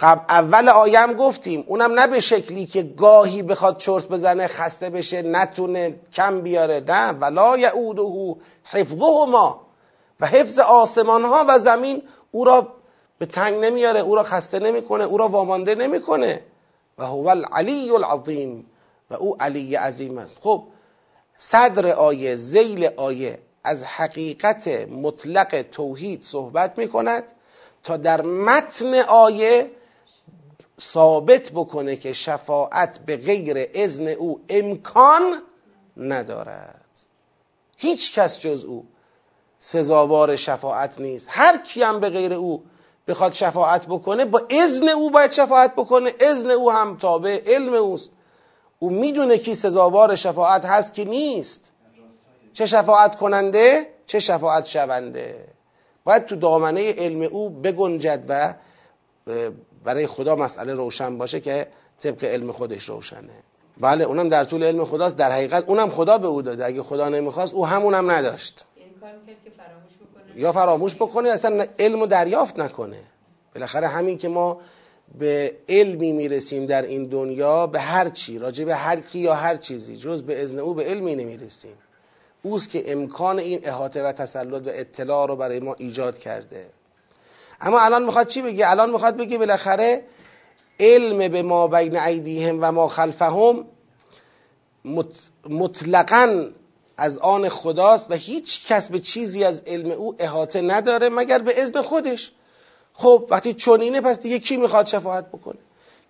قبل اول آیم گفتیم اونم نه به شکلی که گاهی بخواد چرت بزنه، خسته بشه، نتونه، کم بیاره، نه، ولا یعوده حفظهما، و حفظ آسمان ها و زمین او را به تنگ نمیاره، او را خسته نمیکنه، او را وامانده نمیکنه. و هو العلی العظیم، و او علی عظیم است. خب صدر آیه، ذیل آیه از حقیقت مطلق توحید صحبت می کند تا در متن آیه ثابت بکنه که شفاعت به غیر اذن او امکان ندارد، هیچ کس جز او سزاوار شفاعت نیست. هر کیم به غیر او بخواد شفاعت بکنه با اذن او باید شفاعت بکنه، اذن او هم تابع علم اوست، او میدونه کی سزاوار شفاعت هست کی نیست، چه شفاعت کننده چه شفاعت شونده، باید تو دامنه علم او بگنجد و برای خدا مسئله روشن باشه که طبق علم خودش روشنه. بله اونم در طول علم خداست، در حقیقت اونم خدا به او داده، اگه خدا نمیخواست او همونم نداشت، امکان کرد که فراموش بکنه یا فراموش بکنه اصلا علمو دریافت نکنه. بالاخره همین که ما به علمی میرسیم در این دنیا، به هر چی، راجع به هر کی یا هر چیزی، جز به اذن او به علمی نمیرسیم. اوست که امکان این احاطه و تسلط و اطلاع رو برای ما ایجاد کرده. اما الان میخواد چی بگه؟ الان میخواد بگه بالاخره علم به ما بین ایدیهم و ما خلفهم مطلقاً از آن خداست و هیچ کس به چیزی از علم او احاطه نداره مگر به اذن خودش. خب وقتی چنینه پس دیگه کی میخواد شفاعت بکنه؟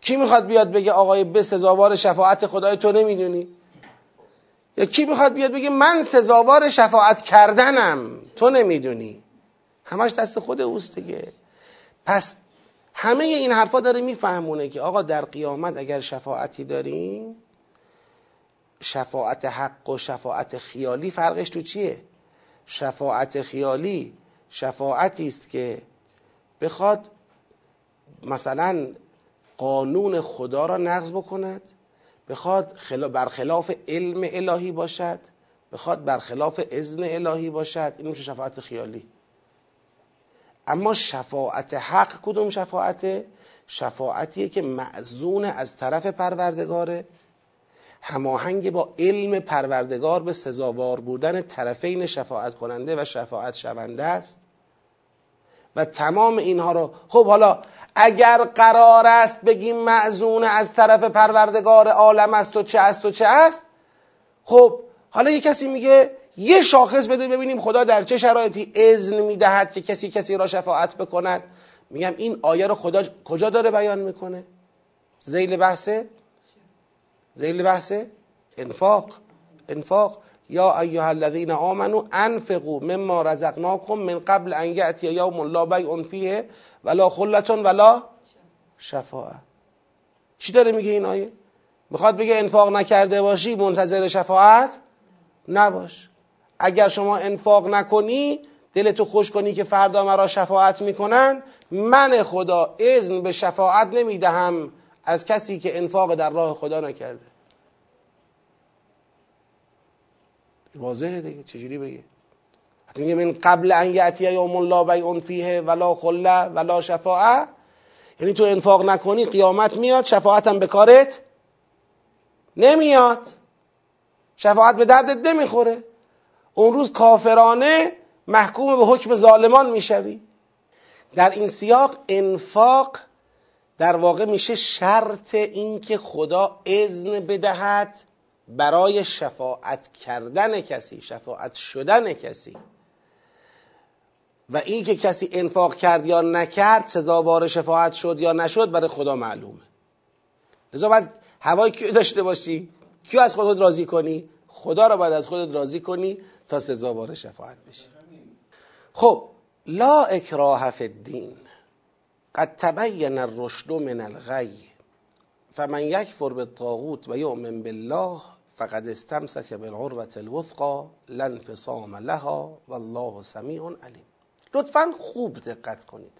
کی میخواد بیاد بگه آقای به سزاوار شفاعت خدای تو نمیدونی؟ یا کی میخواد بیاد بگه من سزاوار شفاعت کردنم تو نمیدونی؟ همش دست خود اوست دیگه. پس همه این حرفا داره میفهمونه که آقا در قیامت اگر شفاعتی داریم، شفاعت حق و شفاعت خیالی فرقش تو چیه؟ شفاعت خیالی شفاعتی است که بخواد مثلا قانون خدا را نقض بکند، بخواد برخلاف علم الهی باشد، بخواد برخلاف اذن الهی باشد، این میشه شفاعت خیالی. اما شفاعت حق کدوم شفاعته؟ شفاعتیه که مأذون از طرف پروردگاره، هماهنگ با علم پروردگار به سزاوار بودن طرفین شفاعت کننده و شفاعت شونده است و تمام اینها رو. خب حالا اگر قرار است بگیم مأذون از طرف پروردگار عالم است و چه است و چه است، خب حالا یه کسی میگه یه شاخص بده ببینیم خدا در چه شرایطی اذن میدهد که کسی کسی را شفاعت بکند. میگم این آیه رو خدا کجا داره بیان میکنه؟ ذیل بحثه ذیل بحثه انفاق انفاق یا ایها الذین آمنوا انفقوا مما رزقناکم من قبل ان یأتی یوم لا بیع فیه ولا خلة ولا شفاعه. چی داره میگه این آیه؟ میخواد بگه انفاق نکرده باشی منتظر شفاعت نباش. اگر شما انفاق نکنی دلتو خوش کنی که فردا مرا شفاعت میکنن، من خدا اذن به شفاعت نمیدهم از کسی که انفاق در راه خدا نکرده. واضحه دیگه، چجوری بگه؟ حتی میگه من قبل ان یأتی یوم لا بیع فیه ولا خله ولا شفاعه، یعنی تو انفاق نکنی قیامت میاد شفاعت هم به کارت نمیاد، شفاعت به دردت نمیخوره، اون روز کافرانه محکوم به حکم ظالمان میشوی. در این سیاق انفاق در واقع میشه شرط این که خدا اذن بدهد برای شفاعت کردن کسی، شفاعت شدن کسی، و این که کسی انفاق کرد یا نکرد سزاوار شفاعت شد یا نشد برای خدا معلومه. لذا باید هوای کیو داشته باشی؟ کیو از خودت راضی کنی؟ خدا را باید از خودت راضی کنی تا سزاوار شفاعت بشی. خب لا اکراه فی الدین قد تبین الرشد من الغی فمن یکفر بالطاغوت و یؤمن بالله فقد استمسک بالعروة الوثقی لا انفصام لها والله سمیع علیم. لطفاً خوب دقت کنید.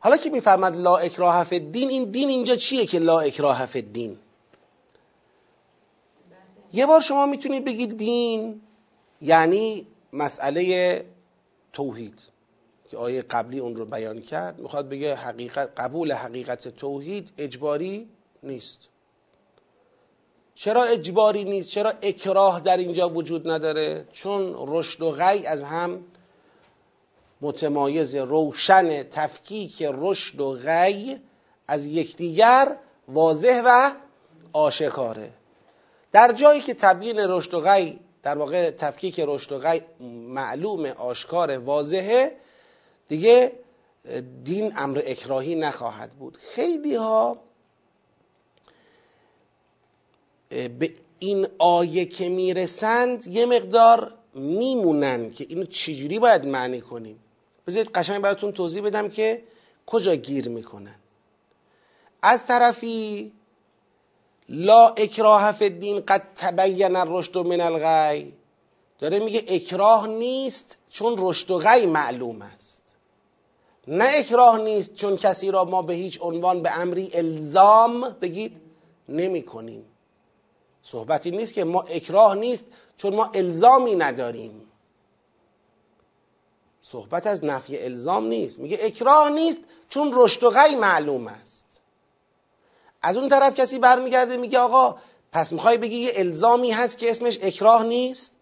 حالا که میفرماد لا اکراه فی الدین، این دین اینجا چیه که لا اکراه فی الدین؟ یه بار شما میتونید بگید دین یعنی مسئله توحید که آیه قبلی اون رو بیان کرد، میخواد بگه حقیقت، قبول حقیقت توحید اجباری نیست. چرا اجباری نیست؟ چرا اکراه در اینجا وجود نداره؟ چون رشد و غی از هم متمایز، روشن، تفکیک رشد و غی از یکدیگر واضح و آشکاره. در جایی که تبیین رشد و غی، در واقع تفکیک رشد و غی معلوم، آشکار، واضحه، دیگه دین امر اکراهی نخواهد بود. خیلی ها به این آیه که میرسند یه مقدار میمونن که اینو چجوری باید معنی کنیم. بذارید قشنگ براتون توضیح بدم که کجا گیر میکنن. از طرفی لا اکراه فی الدین قد تبین الرشد من الغی، داره میگه اکراه نیست چون رشد و غی معلوم است. نه اکراه نیست چون کسی را ما به هیچ عنوان به امری الزام بگید نمی کنیم. صحبتی نیست که ما اکراه نیست چون ما الزامی نداریم. صحبت از نفی الزام نیست. میگه اکراه نیست چون رشد و غی معلوم است. از اون طرف کسی برمیگرده میگه آقا پس میخوای بگی یه الزامی هست که اسمش اکراه نیست؟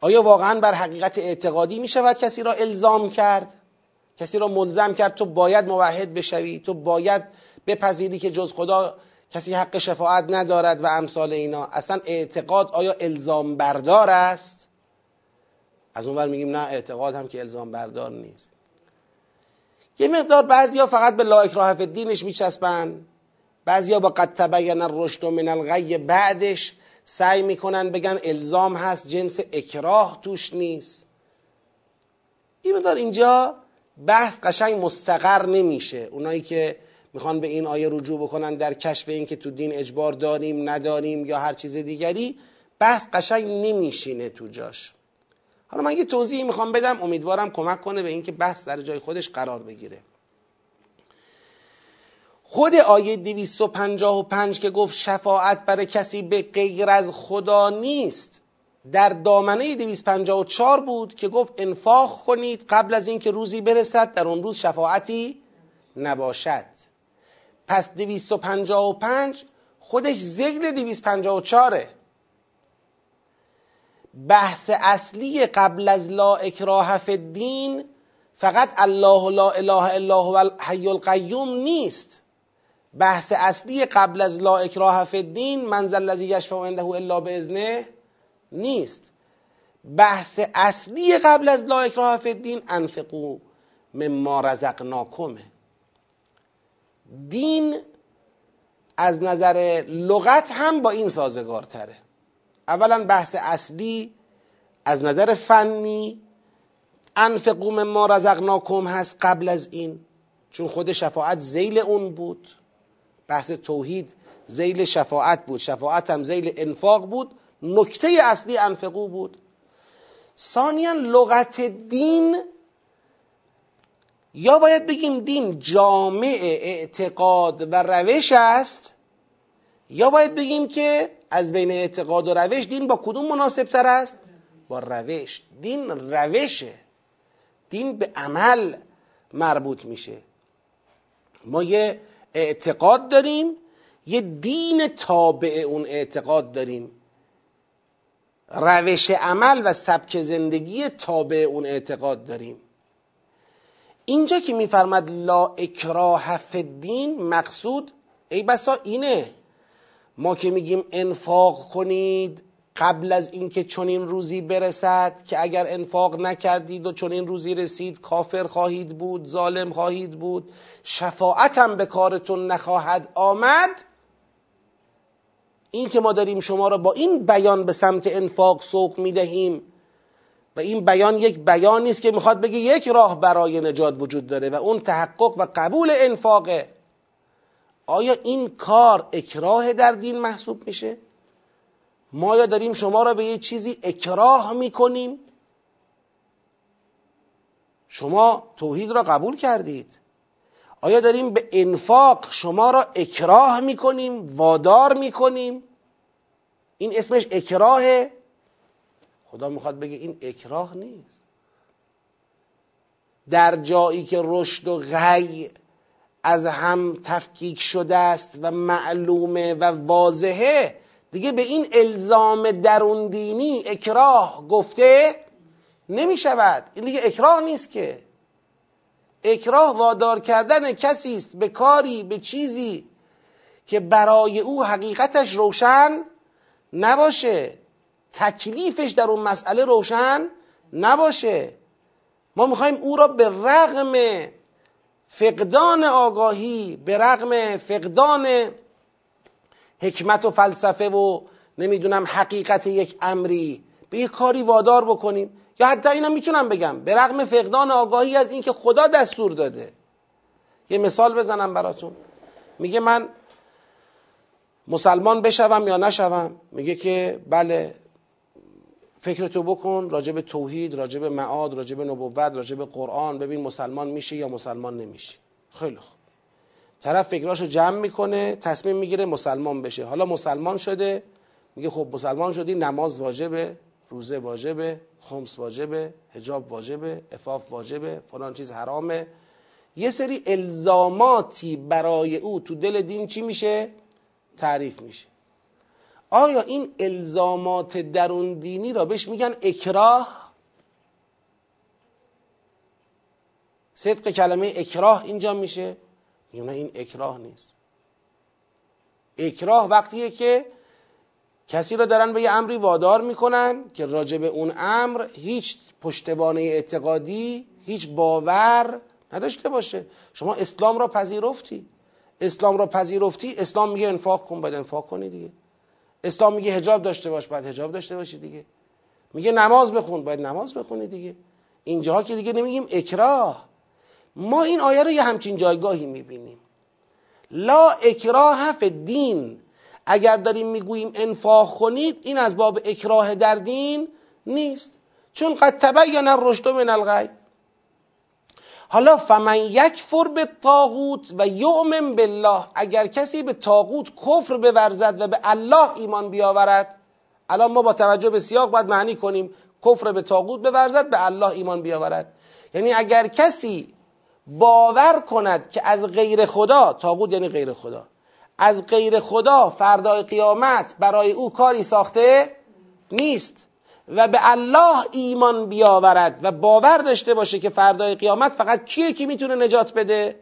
آیا واقعا بر حقیقت اعتقادی میشود کسی را الزام کرد؟ کسی را ملزم کرد تو باید موحد بشوی، تو باید بپذیری که جز خدا کسی حق شفاعت ندارد و امثال اینا؟ اصلا اعتقاد آیا الزام بردار است؟ از اونور میگیم نه، اعتقاد هم که الزام بردار نیست. یه مقدار بعضیا فقط به لا اکراه فی دینش میچسبن، بعضیا با قد تبین الرشد من الغی بعدش سعی میکنن بگن الزام هست، جنس اکراه توش نیست. این مقدار اینجا بحث قشنگ مستقر نمیشه. اونایی که میخوان به این آیه رجوع بکنن در کشف این که تو دین اجبار داریم نداریم یا هر چیز دیگری، بحث قشنگ نمیشینه تو جاش. حالا من یه توضیحی میخوام بدم، امیدوارم کمک کنه به این که بحث در جای خودش قرار بگیره. خود آیه دویست و پنجاه و پنج که گفت شفاعت برای کسی به غیر از خدا نیست، در دامنه دویست و پنجاه و چهار بود که گفت انفاق کنید قبل از اینکه روزی برسد، در اون روز شفاعتی نباشد. پس دویست و پنجاه و پنج خودش ذیل دویست و پنجاه و چهار. بحث اصلی قبل از لا اکراه فی الدین فقط الله لا اله الا هو الحی القیوم نیست. بحث اصلی قبل از لا اکراه فی الدین من ذا الذی یشفع عنده الا باذنه نیست. بحث اصلی قبل از لا اکراه فی الدین انفقوا مما رزقناکم. دین از نظر لغت هم با این سازگارتره. اولا بحث اصلی از نظر فنی انفقوا مما رزقناکم هست قبل از این، چون خود شفاعت ذیل اون بود. بحث توحید ذیل شفاعت بود، شفاعت هم ذیل انفاق بود، نکته اصلی انفقوا بود. ثانیا لغت دین، یا باید بگیم دین جامع اعتقاد و روش است، یا باید بگیم که از بین اعتقاد و روش دین با کدوم مناسب تر است؟ با روش. دین روشه، دین به عمل مربوط میشه. ما یه اعتقاد داریم، یه دین تابع اون اعتقاد داریم، روش عمل و سبک زندگی تابع اون اعتقاد داریم. اینجا که میفرماد لا اکراه فی الدین، مقصود ای بسا اینه ما که میگیم انفاق کنید قبل از اینکه چنین روزی برسد، که اگر انفاق نکردید و چنین روزی رسید کافر خواهید بود، ظالم خواهید بود، شفاعت هم به کارتون نخواهد آمد. این که ما داریم شما را با این بیان به سمت انفاق سوق میدهیم و این بیان یک بیان نیست که میخواد بگه یک راه برای نجات وجود داره و اون تحقق و قبول انفاقه، آیا این کار اکراه در دین محسوب میشه؟ ما یا داریم شما را به یه چیزی اکراه میکنیم. شما توحید را قبول کردید، آیا داریم به انفاق شما را اکراه میکنیم، وادار میکنیم؟ این اسمش اکراهه. خدا میخواد بگه این اکراه نیست. در جایی که رشد و غی از هم تفکیک شده است و معلومه و واضحه، دیگه به این الزام درون دینی اکراه گفته نمی شود. این دیگه اکراه نیست که. اکراه وادار کردن کسی است به کاری، به چیزی که برای او حقیقتش روشن نباشه، تکلیفش در اون مسئله روشن نباشه. ما میخوایم او را به رغم فقدان آگاهی، به رغم فقدان حکمت و فلسفه و نمیدونم حقیقت یک امری، به یک کاری وادار بکنیم. یا حتی اینا میتونم بگم به رغم فقدان آگاهی از این که خدا دستور داده. یه مثال بزنم براتون. میگه من مسلمان بشوم یا نشوم؟ میگه که بله، فکرتو بکن راجب توحید، راجب معاد، راجب نبوت، راجب قرآن، ببین مسلمان میشه یا مسلمان نمیشه. خیلی خوب. طرف فکراشو جمع میکنه، تصمیم میگیره مسلمان بشه. حالا مسلمان شده، میگه خب مسلمان شدی، نماز واجبه، روزه واجبه، خمس واجبه، حجاب واجبه، عفاف واجبه، فلان چیز حرامه. یه سری الزاماتی برای او تو دل دین چی میشه؟ تعریف میشه. آیا این الزامات درون دینی را بهش میگن اکراه؟ صدق کلمه اکراه اینجا میشه؟ میگم نه، این اکراه نیست. اکراه وقتیه که کسی را دارن به یه امری وادار میکنن که راجب اون امر هیچ پشتوانه اعتقادی، هیچ باور نداشته باشه. شما اسلام را پذیرفتی، اسلام را پذیرفتی، اسلام میگه انفاق کن، باید انفاق کنی دیگه. اسلام میگه حجاب داشته باش، باید حجاب داشته باشی دیگه. میگه نماز بخون، باید نماز بخونی دیگه. اینجاها که دیگه نمیگیم اکراه. ما این آیه رو یه همچین جایگاهی میبینیم. لا اکراه فی الدین. اگر داریم میگوییم انفاق کنید، این از باب اکراه در دین نیست، چون قد تبین الرشد من الغی. حالا فمن یکفر به طاغوت و یؤمن بالله، اگر کسی به طاغوت کفر بورزد و به الله ایمان بیاورد، الان ما با توجه به سیاق باید معنی کنیم کفر به طاغوت بورزد به الله ایمان بیاورد، یعنی اگر کسی باور کند که از غیر خدا، طاغوت یعنی غیر خدا، از غیر خدا فردای قیامت برای او کاری ساخته نیست و به الله ایمان بیاورد و باور داشته باشه که فردای قیامت فقط کیه که میتونه نجات بده؟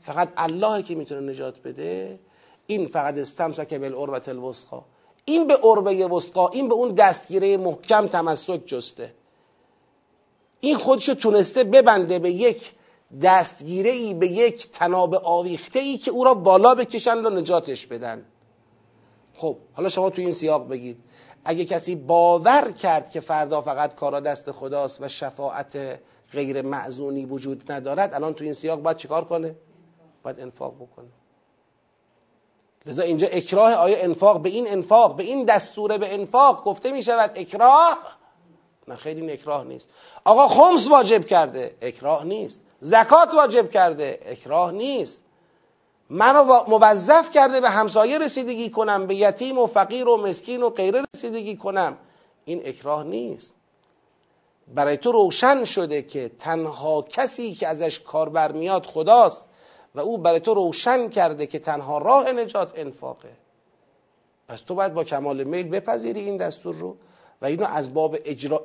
فقط اللهی که میتونه نجات بده. این فقط استمسک بالعروة الوثقی، این به عروه وثقی، این به اون دستگیره محکم تمسک جسته، این خودشو تونسته ببنده به یک دستگیره‌ای، به یک تناب آویخته‌ای که او را بالا بکشند و نجاتش بدن. خب حالا شما توی این سیاق بگید اگه کسی باور کرد که فردا فقط کارا دست خداست و شفاعت غیر معزونی وجود ندارد، الان توی این سیاق باید چیکار کنه؟ باید انفاق بکنه. لذا اینجا اکراه آیه انفاق، به این انفاق، به این دستور به انفاق گفته می شود اکراه. نه خیلی، این اکراه نیست. آقا خمس واجب کرده، اکراه نیست. زکات واجب کرده، اکراه نیست. منو موظف کرده به همسایه رسیدگی کنم، به یتیم و فقیر و مسکین و غیره رسیدگی کنم، این اکراه نیست. برای تو روشن شده که تنها کسی که ازش کار برمیاد خداست و او برای تو روشن کرده که تنها راه نجات انفاقه، پس تو باید با کمال میل بپذیری این دستور رو و اینو از باب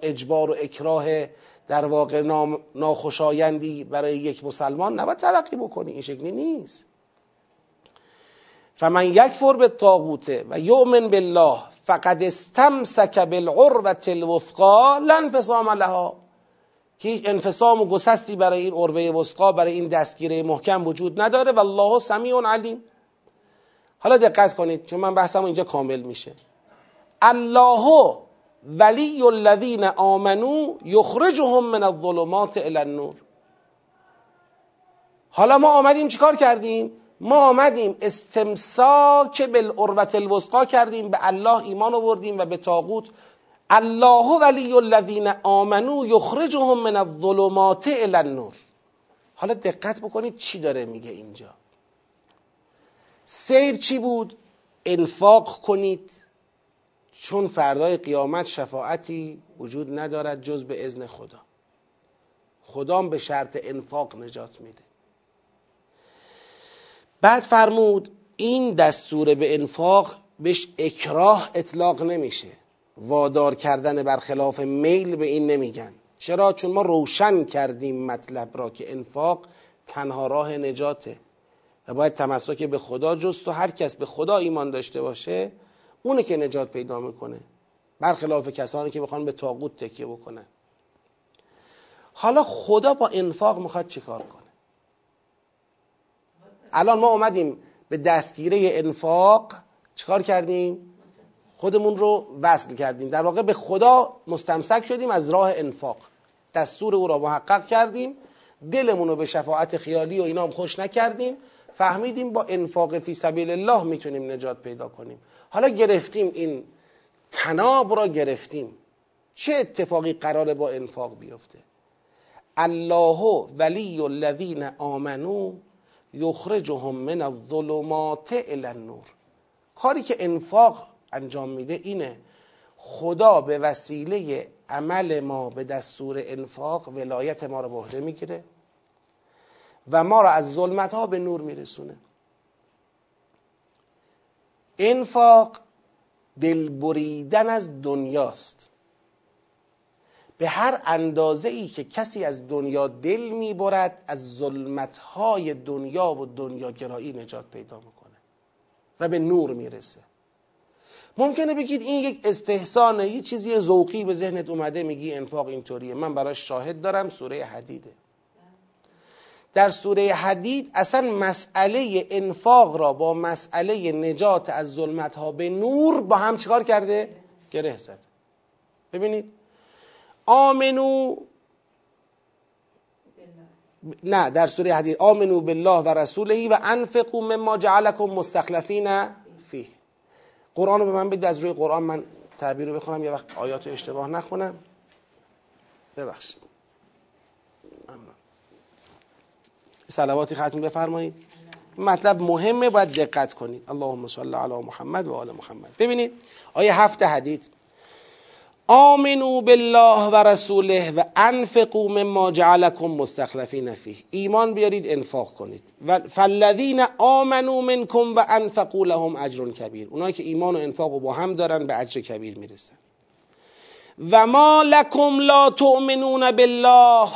اجبار و اکراه در واقع ناخوشایندی برای یک مسلمان نباید تلقی بکنی، این شکلی نیست. فمن یکفر بالطاغوت و یؤمن بالله فقد استمسک بالعروة الوثقی لا انفصام لها، که انفصام و گسستی برای این عروه وثقی، برای این دستگیره محکم وجود نداره. والله سمیع علیم. حالا دقت کنید چون من بحثم اینجا کامل میشه. الله ولی الذین آمنوا یخرجهم من الظلمات الی النور. حالا ما آمدیم چیکار کردیم؟ ما آمدیم استمساک بالعروة الوثقی کردیم، به الله ایمان آوردیم و به طاغوت. الله ولی الذین آمنوا یخرجهم من الظلمات الی النور. حالا دقت بکنید چی داره میگه اینجا. سیر چی بود؟ انفاق کنید، چون فردای قیامت شفاعتی وجود ندارد جز به اذن خدا. خدام به شرط انفاق نجات میده. بعد فرمود این دستور به انفاق بهش اکراه اطلاق نمیشه، وادار کردن برخلاف میل به این نمیگن. چرا؟ چون ما روشن کردیم مطلب را که انفاق تنها راه نجاته و باید تمسک به خدا جست و هر کس به خدا ایمان داشته باشه اونه که نجات پیدا میکنه، برخلاف کسانی که بخوان به طاغوت تکیه بکنن. حالا خدا با انفاق میخواد چیکار کنه؟ الان ما اومدیم به دستگیره انفاق چیکار کردیم؟ خودمون رو وصل کردیم، در واقع به خدا مستمسک شدیم از راه انفاق، دستور او را محقق کردیم، دلمون رو به شفاعت خیالی و اینا هم خوش نکردیم، فهمیدیم با انفاق فی سبیل الله میتونیم نجات پیدا کنیم. حالا گرفتیم این تناب را گرفتیم، چه اتفاقی قراره با انفاق بیفته؟ الله ولی الذین آمنوا یخرجهم من الظلمات الی النور. کاری که انفاق انجام میده اینه خدا به وسیله عمل ما به دستور انفاق ولایت ما رو به عهده میگیره و ما را از ظلمت ها به نور میرسونه. انفاق دل بریدن از دنیاست. به هر اندازه ای که کسی از دنیا دل میبرد از ظلمتهای دنیا و دنیاگرایی نجات پیدا میکنه و به نور میرسه. ممکنه بگید این یک استحسانه، یه چیزی ذوقی به ذهنت اومده میگی انفاق اینطوریه. من براش شاهد دارم، سوره حدیده. در سوره حدید اصلا مسئله انفاق را با مسئله نجات از ظلمتها به نور با هم چیکار کرده؟ گره زد. ببینید آمنو، نه در سوره حدید آمنو بالله و رسوله و انفقوا مما جعلکم مستخلفین فیه. قرآن رو به من بدید، از روی قرآن من تعبیر رو بخونم، یه وقت آیات رو اشتباه نخونم، ببخشید. صلواتی ختم بفرمایید. مطلب مهمه، باید دقت کنید. اللهم صل علی محمد و آل محمد. ببینید آیه هفت حدید: آمنوا بالله و رسوله و انفقوا مما جعلكم مستخلفین فیه. ایمان بیارید، انفاق کنید. و فالذین آمنوا منکم و انفقوا لهم اجر کبیر. اونایی که ایمان و انفاق رو با هم دارن به اجر کبیر میرسن. و ما لکم لا تؤمنون بالله،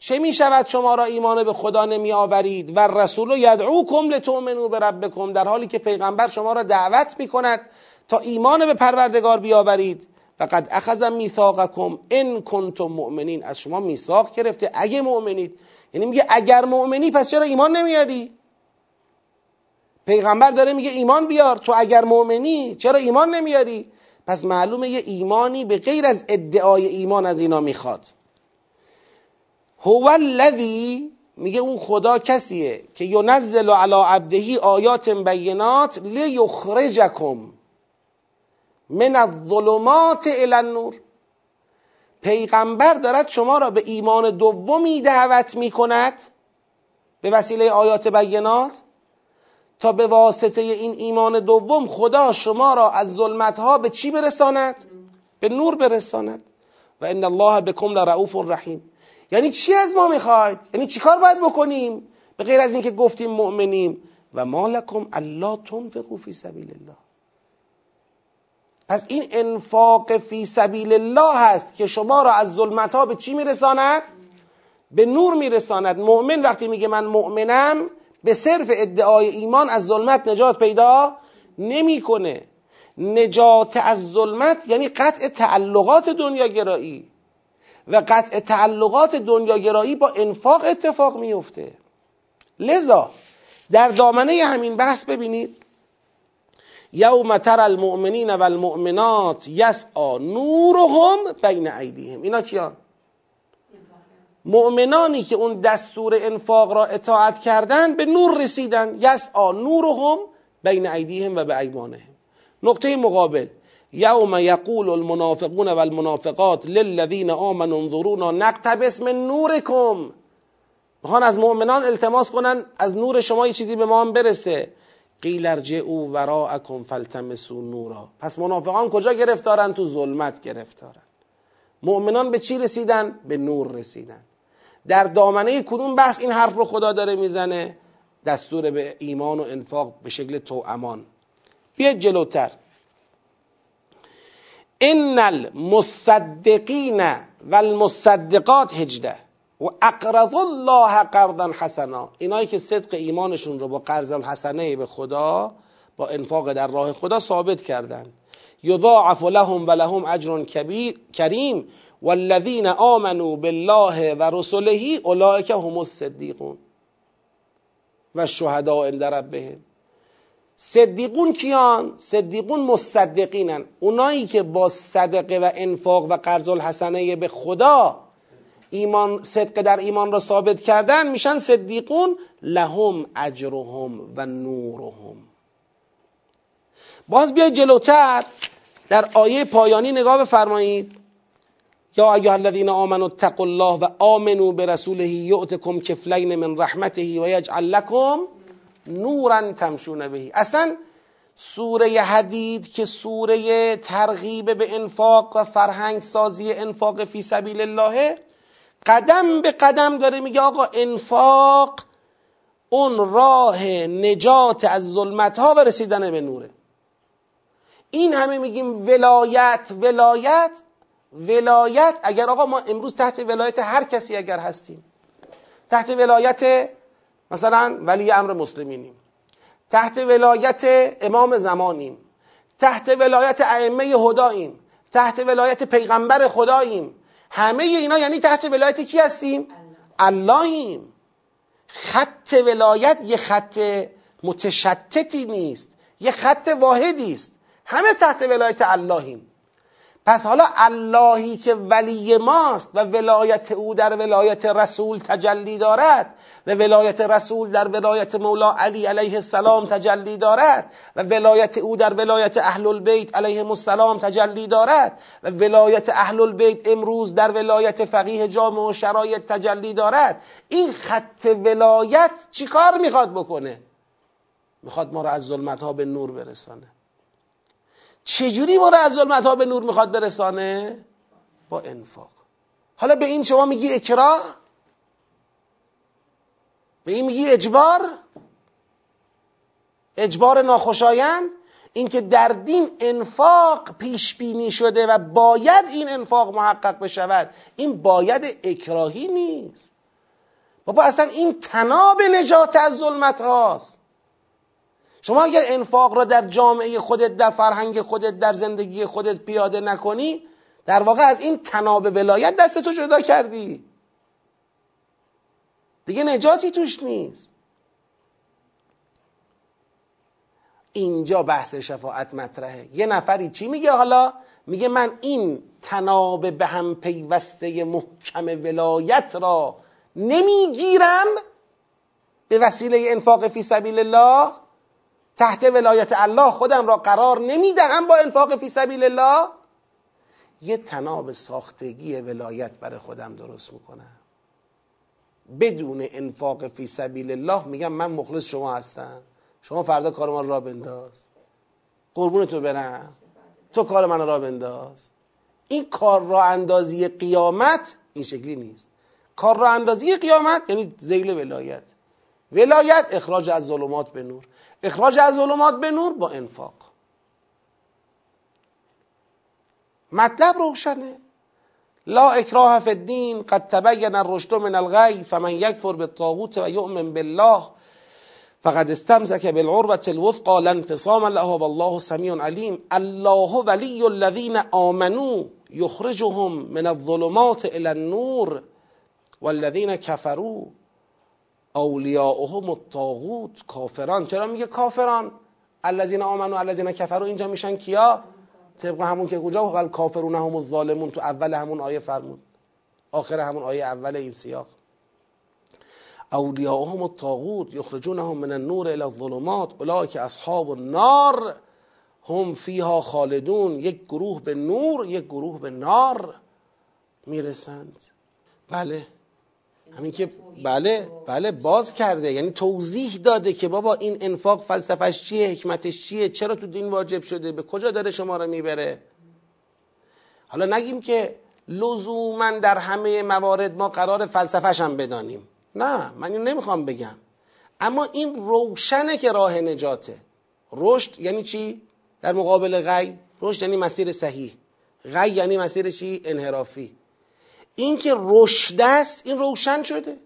چه می شود شما را ایمان به خدا نمی آورید؟ و رسول یدعوکم لتؤمنوا بربکم، در حالی که پیغمبر شما را دعوت می کند تا ایمان به پروردگار بیاورید. فقد اخذ میثاقکم ان کنتم مؤمنین، از شما میثاق گرفته اگه مؤمنید. یعنی میگه اگر مؤمنی پس چرا ایمان نمیاری؟ پیغمبر داره میگه ایمان بیار، تو اگر مؤمنی چرا ایمان نمیاری؟ پس معلومه یه ایمانی به غیر از ادعای ایمان از اینا میخواد. هو الذی، میگه اون خدا کسیه که ینزل علی عبده آیات بینات لیخرجکم من الظلمات الی النور. پیغمبر دارد شما را به ایمان دومی دعوت می کند به وسیله آیات بینات، تا به واسطه این ایمان دوم خدا شما را از ظلمت ها به چی برساند؟ به نور برساند. و ان الله بكم لرؤوف رحیم. یعنی چی از ما میخواید؟ یعنی چی کار باید بکنیم به غیر از اینکه گفتیم مؤمنیم؟ و ما لکم الا تنفقوا فی سبیل الله. پس این انفاق فی سبیل الله هست که شما را از ظلمت ها به چی میرساند؟ به نور میرساند. مؤمن وقتی میگه من مؤمنم، به صرف ادعای ایمان از ظلمت نجات پیدا نمیکنه. نجات از ظلمت یعنی قطع تعلقات دنیاگرایی، و قطع تعلقات دنیاگرایی با انفاق اتفاق میفته. لذا در دامنه همین بحث ببینید: یوم تر المؤمنین و المؤمنات یسعا نورهم بین ایدیهم. اینا کیان؟ مؤمنانی که اون دستور انفاق را اطاعت کردند به نور رسیدن. یسعا نورهم بین ایدیهم و بایمانهم. نقطه مقابل: یوم یقول المنافقون و المنافقات للذین آمنوا انظرونا نقتبس من نورکم. میخوان از مؤمنان التماس کنن از نور شما یه چیزی به ما هم برسه. قیل ارجعوا وراءکم فالتمسوا نورا. پس منافقان کجا گرفتارن؟ تو ظلمت گرفتارن. مؤمنان به چی رسیدن؟ به نور رسیدن. در دامنه کدوم بحث این حرف رو خدا داره میزنه؟ دستور به ایمان و انفاق به شکل توامان. بیاید جلوتر: ان المصدقین والمصدقات هجده و اقرضوا الله قرضا حسنا. اینایی که صدق ایمانشون رو با قرض حسنه به خدا، با انفاق در راه خدا ثابت کردن. یضاعف لهم و لهم اجر کبیر کریم والذین آمنوا بالله و رسله اولئک هم الصدیقون و الشهداء عند ربهم. صدیقون کیان؟ صدیقون مصدقینن، اونایی که با صدقه و انفاق و قرض حسنه به خدا ایمان، صدق در ایمان را ثابت کردن، میشن صدیقون. لهم اجرهم و نورهم. باز بیاید جلوتر در آیه پایانی نگاه بفرمایید: یا ایها الذین آمنوا اتقوا الله و آمنوا برسوله یؤتکم کفلین من رحمته و یجعل لکم نورا تمشون به. اصلا سوره حدید که سوره ترغیب به انفاق و فرهنگ سازی انفاق فی سبیل الله، قدم به قدم داره میگه آقا انفاق اون راه نجات از ظلمت ها و رسیدن به نوره. این همه میگیم ولایت ولایت ولایت. اگر آقا ما امروز تحت ولایت هر کسی اگر هستیم، تحت ولایت مثلا ولی امر مسلمینیم، تحت ولایت امام زمانیم، تحت ولایت ائمه هداییم، تحت ولایت پیغمبر خداییم، همه اینا یعنی تحت ولایت کی هستیم؟ اللهیم. خط ولایت یه خط متشتتی نیست، یه خط واحدی است. همه تحت ولایت اللهیم. پس حالا اللهی که ولی ماست و ولایت او در ولایت رسول تجلی دارد و ولایت رسول در ولایت مولا علی علیه السلام تجلی دارد و ولایت او در ولایت اهل البیت علیهم السلام تجلی دارد و ولایت اهل البیت امروز در ولایت فقیه جامع و شرایط تجلی دارد، این خط ولایت چی کار میخواد بکنه؟ میخواد ما را از ظلمتها به نور برسانه. چجوری ما را از ظلمتها به نور میخواد برسانه؟ با انفاق. حالا به این شما میگی اکراه، به این میگی اجبار، اجبار ناخوشایند. اینکه در دین انفاق پیش بینی شده و باید این انفاق محقق بشود، این باید اکراهی نیست. بابا اصلا این تناب نجات از ظلمت هاست. شما اگر انفاق را در جامعه خودت، در فرهنگ خودت، در زندگی خودت پیاده نکنی، در واقع از این تناب ولایت دستتو جدا کردی، دیگه نجاتی توش نیست. اینجا بحث شفاعت مطرحه. یه نفری چی میگه حالا؟ میگه من این تناب به هم پیوسته محکم ولایت را نمیگیرم به وسیله انفاق فی سبیل الله، تحت ولایت الله خودم را قرار نمیدهم با انفاق فی سبیل الله، یه تناب ساختگی ولایت برای خودم درست میکنم. بدون انفاق فی سبیل الله میگم من مخلص شما هستم، شما فردا کار من را بنداز، قربونتو برم، تو کار من را بنداز. این کار را اندازی قیامت این شکلی نیست. کار را اندازی قیامت یعنی ذیل ولایت. ولایت اخراج از ظلمات به نور، اخراج از ظلمات به نور با انفاق. مطلب روشنه. لا اکراه فی الدین، قد تبین الرشد من الغی فمن یکفر بالطاغوت و یؤمن بالله فقد استمسک بالعروة الوثقی لا انفصام لها والله سمیع علیم. الله ولی الذین آمنوا یخرجهم من الظلمات الی النور والذین کفروا اولیاؤهم الطاغوت. کافران، چرا میگه کافران؟ الذین آمنوا الذین کفروا، اینجا میشن کیا؟ طبق همون که کجا؟ ول کافرون هم الظالمون، تو اول همون آیه فرمود، آخر همون آیه اول این سیاق. اولیاؤهم الطاغوت یخرجونهم من النور الی الظلمات اولئک اصحاب النار هم فیها خالدون. یک گروه به نور، یک گروه به نار میرسند. بله همین که بله بله باز کرده، یعنی توضیح داده که بابا این انفاق فلسفهش چیه، حکمتش چیه، چرا تو دین واجب شده، به کجا داره شما رو میبره. حالا نگیم که لزوما در همه موارد ما قرار فلسفهش هم بدانیم، نه، من این نمیخوام بگم، اما این روشنه که راه نجاته. رشد یعنی چی؟ در مقابل غی، رشد یعنی مسیر صحیح، غی یعنی مسیر چی؟ انحرافی. این که رشد است، این روشن شده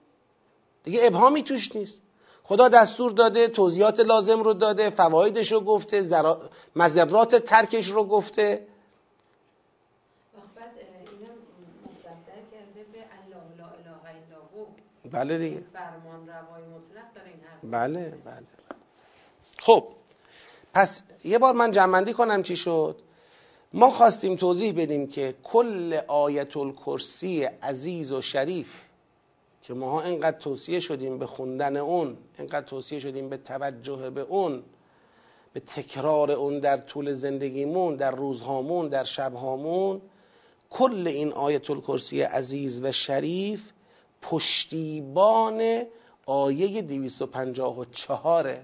دیگه، ابهامی توش نیست. خدا دستور داده، توضیحات لازم رو داده، فوایدش رو گفته، زرا... مضرات ترکش رو گفته. بعد اینم مصدق کرده به الله لا اله الا هو. بله دیگه، فرمان روای مطلق در این حرف. بله بله. خب پس یه بار من جمع‌بندی کنم چی شد. ما خواستیم توضیح بدیم که کل آیت الکرسی عزیز و شریف که ماها اینقدر توصیه شدیم به خوندن اون، اینقدر توصیه شدیم به توجه به اون، به تکرار اون در طول زندگیمون، در روزهامون، در شبهامون، کل این آیت الکرسی عزیز و شریف پشتیبان آیه دویست و پنجاه و چهار،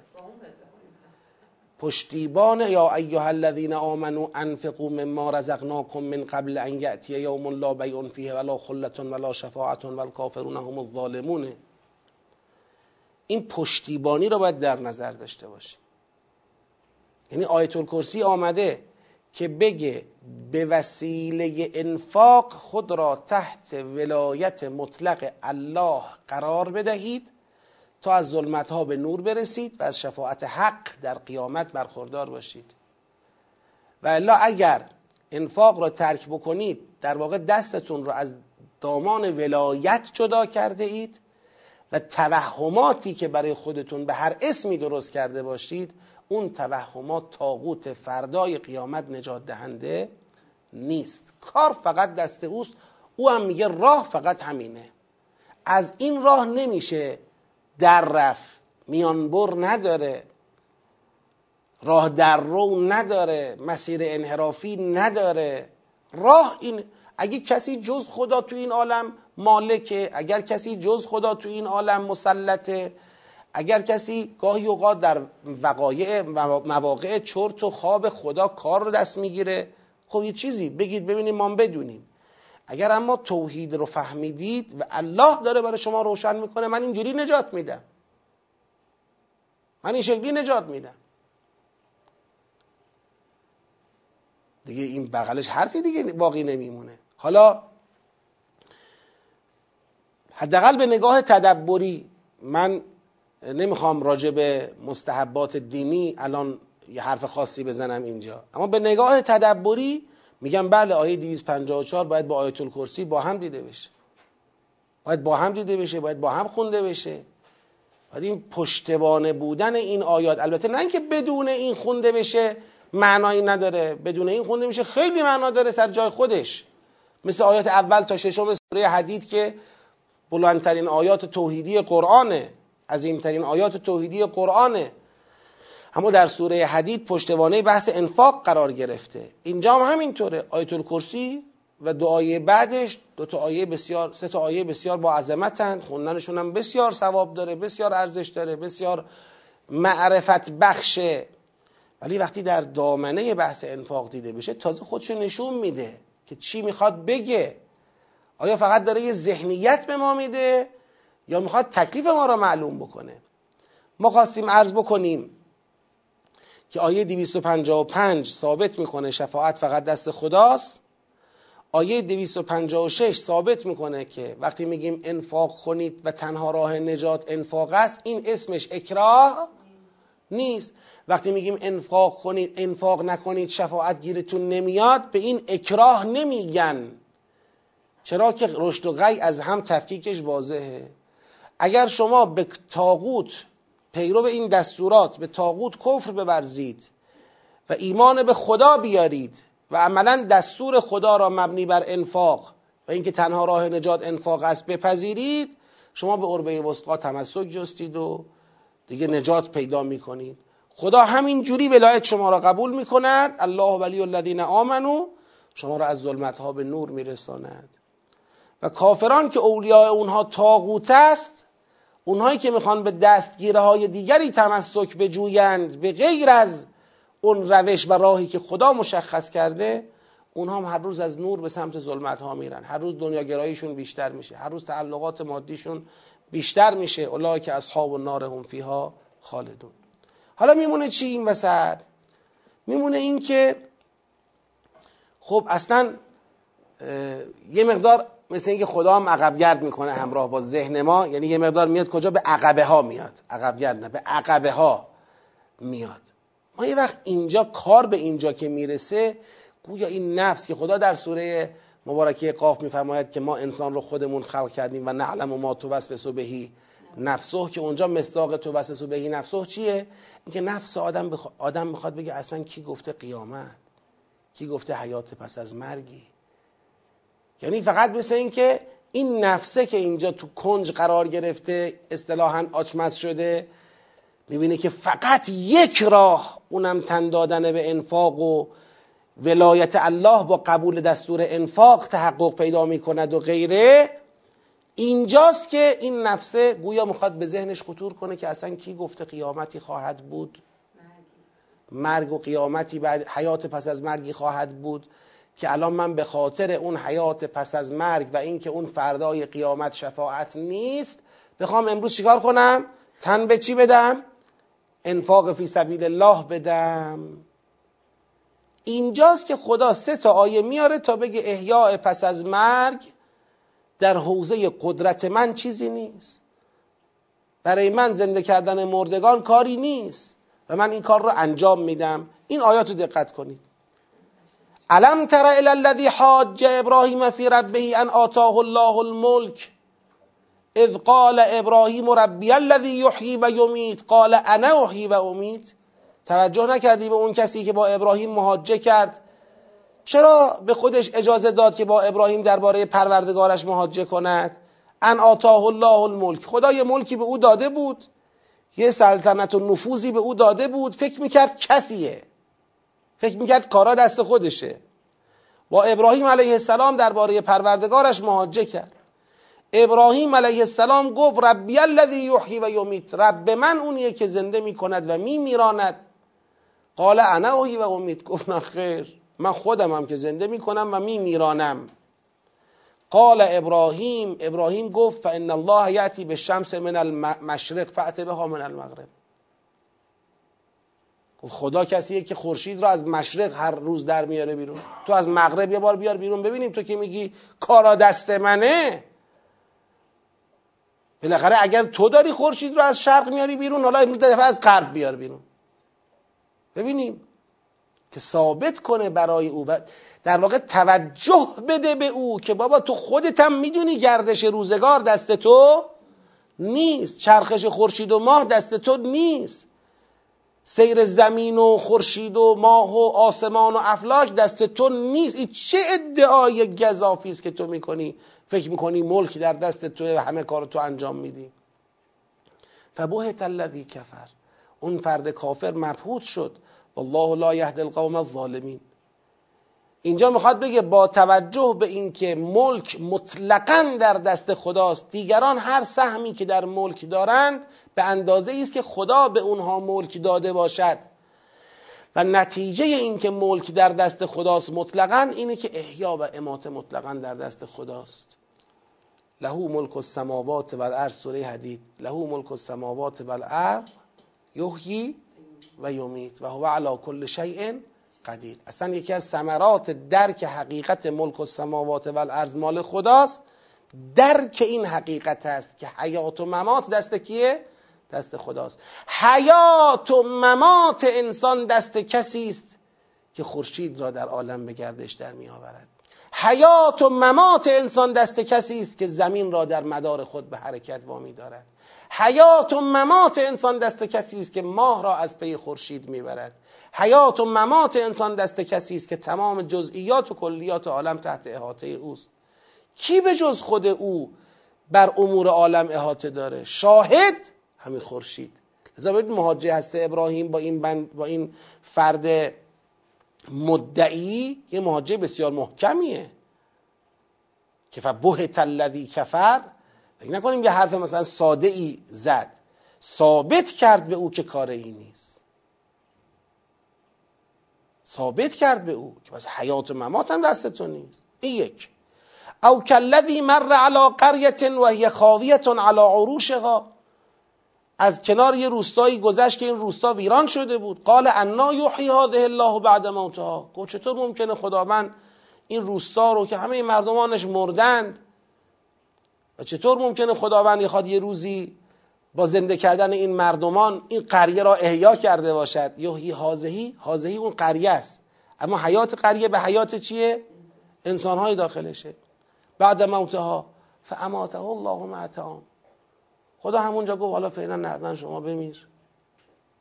پشتیبان یا ایها الذین آمنوا انفقوا مما رزقناکم من قبل ان یأتی یوم لا بیع فیه ولا خلة ولا شفاعة والکافرون هم الظالمون. این پشتیبانی رو باید در نظر داشته باشیم. یعنی آیت الکرسی آمده که بگه به وسیله انفاق خود را تحت ولایت مطلق الله قرار بدهید تا از ظلمتها به نور برسید و از شفاعت حق در قیامت برخوردار باشید، و الا اگر انفاق را ترک بکنید در واقع دستتون را از دامان ولایت جدا کرده اید و توهماتی که برای خودتون به هر اسمی درست کرده باشید، اون توهمات طاغوت فردای قیامت نجات دهنده نیست، کار فقط دست اوست. او هم میگه راه فقط همینه، از این راه نمیشه در رفت، میانبر نداره، راه در رو نداره، مسیر انحرافی نداره. راه این، اگه کسی جز خدا تو این عالم مالکه، اگر کسی جز خدا تو این عالم مسلطه، اگر کسی گاهی اوقات در وقایع مواقع چرت و خواب خدا کار رو دست میگیره، خب یه چیزی بگید ببینیم ما بدونیم. اگر اما توحید رو فهمیدید و الله داره برای شما روشن میکنه، من اینجوری نجات میدم، من این شکلی نجات میدم، دیگه این بغلش حرفی دیگه باقی نمیمونه. حالا حداقل به نگاه تدبری، من نمیخوام راجع به مستحبات دینی الان یه حرف خاصی بزنم اینجا، اما به نگاه تدبری میگم بله آیه دویست و پنجاه و چهار باید با آیت الکرسی با هم دیده بشه، باید با هم دیده بشه، باید با هم خونده بشه. باید این پشتوانه بودن این آیات، البته نه اینکه بدون این خونده بشه معنایی نداره، بدون این خونده میشه خیلی معنا داره سر جای خودش، مثل آیات اول تا ششم سوره حدید که بلندترین آیات توحیدی قرآنه، عظیمترین آیات توحیدی قرآنه، اما در سوره حدید پشتوانه بحث انفاق قرار گرفته. اینجا هم همینطوره، آیت الکرسی و دعای بعدش دو تا آیه بسیار، سه تا آیه بسیار با عظمتند، خوندنشون هم بسیار ثواب داره، بسیار ارزش داره، بسیار معرفت بخشه، ولی وقتی در دامنه بحث انفاق دیده بشه تازه خودشو نشون میده که چی میخواد بگه. آیا فقط داره یه ذهنیت به ما میده یا میخواد تکلیف ما را معلوم بکنه؟ ما خواستیم عرض بکنیم که آیه دویست و پنجاه و پنج ثابت میکنه شفاعت فقط دست خداست، آیه دویست و پنجاه و شش ثابت میکنه که وقتی میگیم انفاق کنید و تنها راه نجات انفاق است، این اسمش اکراه نیست. وقتی میگیم انفاق کنید، انفاق نکنید، شفاعت گیرتون نمیاد، به این اکراه نمیگن، چرا که رشد و غی از هم تفکیکش واضحه. اگر شما به طاغوت پیرو به این دستورات، به طاغوت کفر ببرزید و ایمان به خدا بیارید و عملا دستور خدا را مبنی بر انفاق و اینکه تنها راه نجات انفاق است بپذیرید، شما به عروه وثقی تمسک جستید و دیگه نجات پیدا میکنید. خدا همین جوری ولایت شما را قبول میکند، الله ولی الذین آمنو، شما را از ظلمت ها به نور میرساند. و کافران که اولیاء اونها طاغوت است، اونهایی که میخوان به دستگیره های دیگری تمسک بجویند به غیر از اون روش و راهی که خدا مشخص کرده، اونها هم هر روز از نور به سمت ظلمت ها میرن، هر روز دنیاگراییشون بیشتر میشه، هر روز تعلقات مادیشون بیشتر میشه. اولئک اصحاب النار هم فیها خالدون. حالا میمونه چی این وسط؟ میمونه این که خب اصلا یه مقدار مثل اینکه خدا هم عقبگرد میکنه همراه با ذهن ما، یعنی یه مقدار میاد کجا؟ به عقبه ها میاد، عقبگرد نه، به عقبه ها میاد. ما یه وقت اینجا کار به اینجا که میرسه، گویا این نفس که خدا در سوره مبارکه قاف میفرماید که ما انسان رو خودمون خلق کردیم و نعلم و ما توسوس بهی نفسه، که اونجا مصداق توسوس بهی نفسه چیه؟ اینکه نفس آدم بخ... آدم میخواد بگه اصلا کی گفته قیامت، کی گفته حیات پس از مرگی؟ یعنی فقط مثل این که این نفسه که اینجا تو کنج قرار گرفته، اصطلاحاً آچمز شده، میبینه که فقط یک راه، اونم تن دادن به انفاق و ولایت الله با قبول دستور انفاق تحقق پیدا میکند و غیره. اینجاست که این نفسه گویا میخواد به ذهنش خطور کنه که اصلا کی گفته قیامتی خواهد بود، مرگ و قیامتی بعد، حیات پس از مرگی خواهد بود، که الان من به خاطر اون حیات پس از مرگ و اینکه اون فردای قیامت شفاعت نیست بخوام امروز چیکار کنم؟ تن به چی بدم؟ انفاق فی سبیل الله بدم. اینجاست که خدا سه تا آیه میاره تا بگه احیاء پس از مرگ در حوزه قدرت من چیزی نیست، برای من زنده کردن مردگان کاری نیست و من این کار رو انجام میدم. این آیات رو دقت کنید. الم تر الی الذی حاج ابراهیم فی ربه ان آتاه الله الملک اذ قال ابراهیم ربی الذی یحیی و یمیت قال انا احیی و امیت. توجه نکردی به اون کسی که با ابراهیم محاجه کرد چرا به خودش اجازه داد که با ابراهیم درباره پروردگارش محاجه کند؟ ان آتاه الله الملک، خدا یه ملکی به او داده بود، یه سلطنت و نفوذی به او داده بود، فکر میکرد کسیه، فکر میکرد کارا دست خودشه. با ابراهیم علیه السلام درباره پروردگارش محاجه کرد. ابراهیم علیه السلام گفت ربی الذی یحیی و یمیت، رب من اونیه که زنده میکند و میمیراند. قال انا احیی و امیت، گفت نه خیر، من خودم هم که زنده میکنم و میمیرانم. قال ابراهیم، ابراهیم گفت فان الله یاتی بالشمس من المشرق فأت بها من المغرب، خدا کسیه که خورشید را از مشرق هر روز در میاره بیرون، تو از مغرب یه بار بیار بیرون ببینیم، تو که میگی کارا دست منه. بالاخره اگر تو داری خورشید رو از شرق میاری بیرون، حالا امروز دفعه از غرب بیار بیرون ببینیم، که ثابت کنه برای او و در واقع توجه بده به او که بابا تو خودت هم میدونی گردش روزگار دست تو نیست، چرخش خورشید و ماه دست تو نیست، سیر زمین و خورشید و ماه و آسمان و افلاک دست تو نیست. این چه ادعای گزافی است که تو میکنی، فکر میکنی ملک در دست تو، همه کار تو انجام میدی. فبهت الذی کفر، اون فرد کافر مبهوت شد. والله لا یهدی القوم الظالمین. اینجا میخواد بگه با توجه به اینکه ملک مطلقاً در دست خداست، دیگران هر سهمی که در ملک دارند به اندازه ایست که خدا به اونها ملک داده باشد، و نتیجه این که ملک در دست خداست مطلقاً اینه که احیا و اماته مطلقاً در دست خداست. لهو ملک السماوات والارض، سوره حدید، لهو ملک السماوات والارض یحیی و یمیت و هو علی کل شیء قدیر. اصلا یکی از ثمرات درک حقیقت ملک السماوات والارض مال خداست، درک این حقیقت است که حیات و ممات دست کیه؟ دست خداست. حیات و ممات انسان دست کسی است که خورشید را در عالم به گردش در می آورد. حیات و ممات انسان دست کسی است که زمین را در مدار خود به حرکت وامی دارد. حیات و ممات انسان دست کسی است که ماه را از پی خورشید میبرد. حیات و ممات انسان دست کسی است که تمام جزئیات و کلیات عالم تحت احاطه اوست. کی به جز خود او بر امور عالم احاطه داره؟ شاهد همین خورشید. لذا باید محاجه هسته ابراهیم با این بند، با این فرد مدعی، یه محاجه بسیار محکمیه که فبهت الذی کفر. فکر نکنیم یه حرف مثلا ساده ای زد، ثابت کرد به او که کار این نیست، ثابت کرد به او که بس حیات و ممات هم دستتون نیست. این یک. او کالذی مر علی قریه و هی خاویه علی عروشها، از کنار یه روستایی گذشت که این روستا ویران شده بود. قال انا یحیی هذه الله بعد موتها، گفت چطور ممکنه خداوند این روستا رو که همه مردمانش مردند، و چطور ممکنه خداوند یخواد یه روزی با زنده کردن این مردمان این قریه را احیا کرده باشد؟ یحیی هذه، هذه اون قریه است، اما حیات قریه به حیات چیه؟ انسان‌های داخلشه. بعد موتها فاماته الله مئة عام، خدا همونجا گفت حالا فعلا نه، من شما بمیر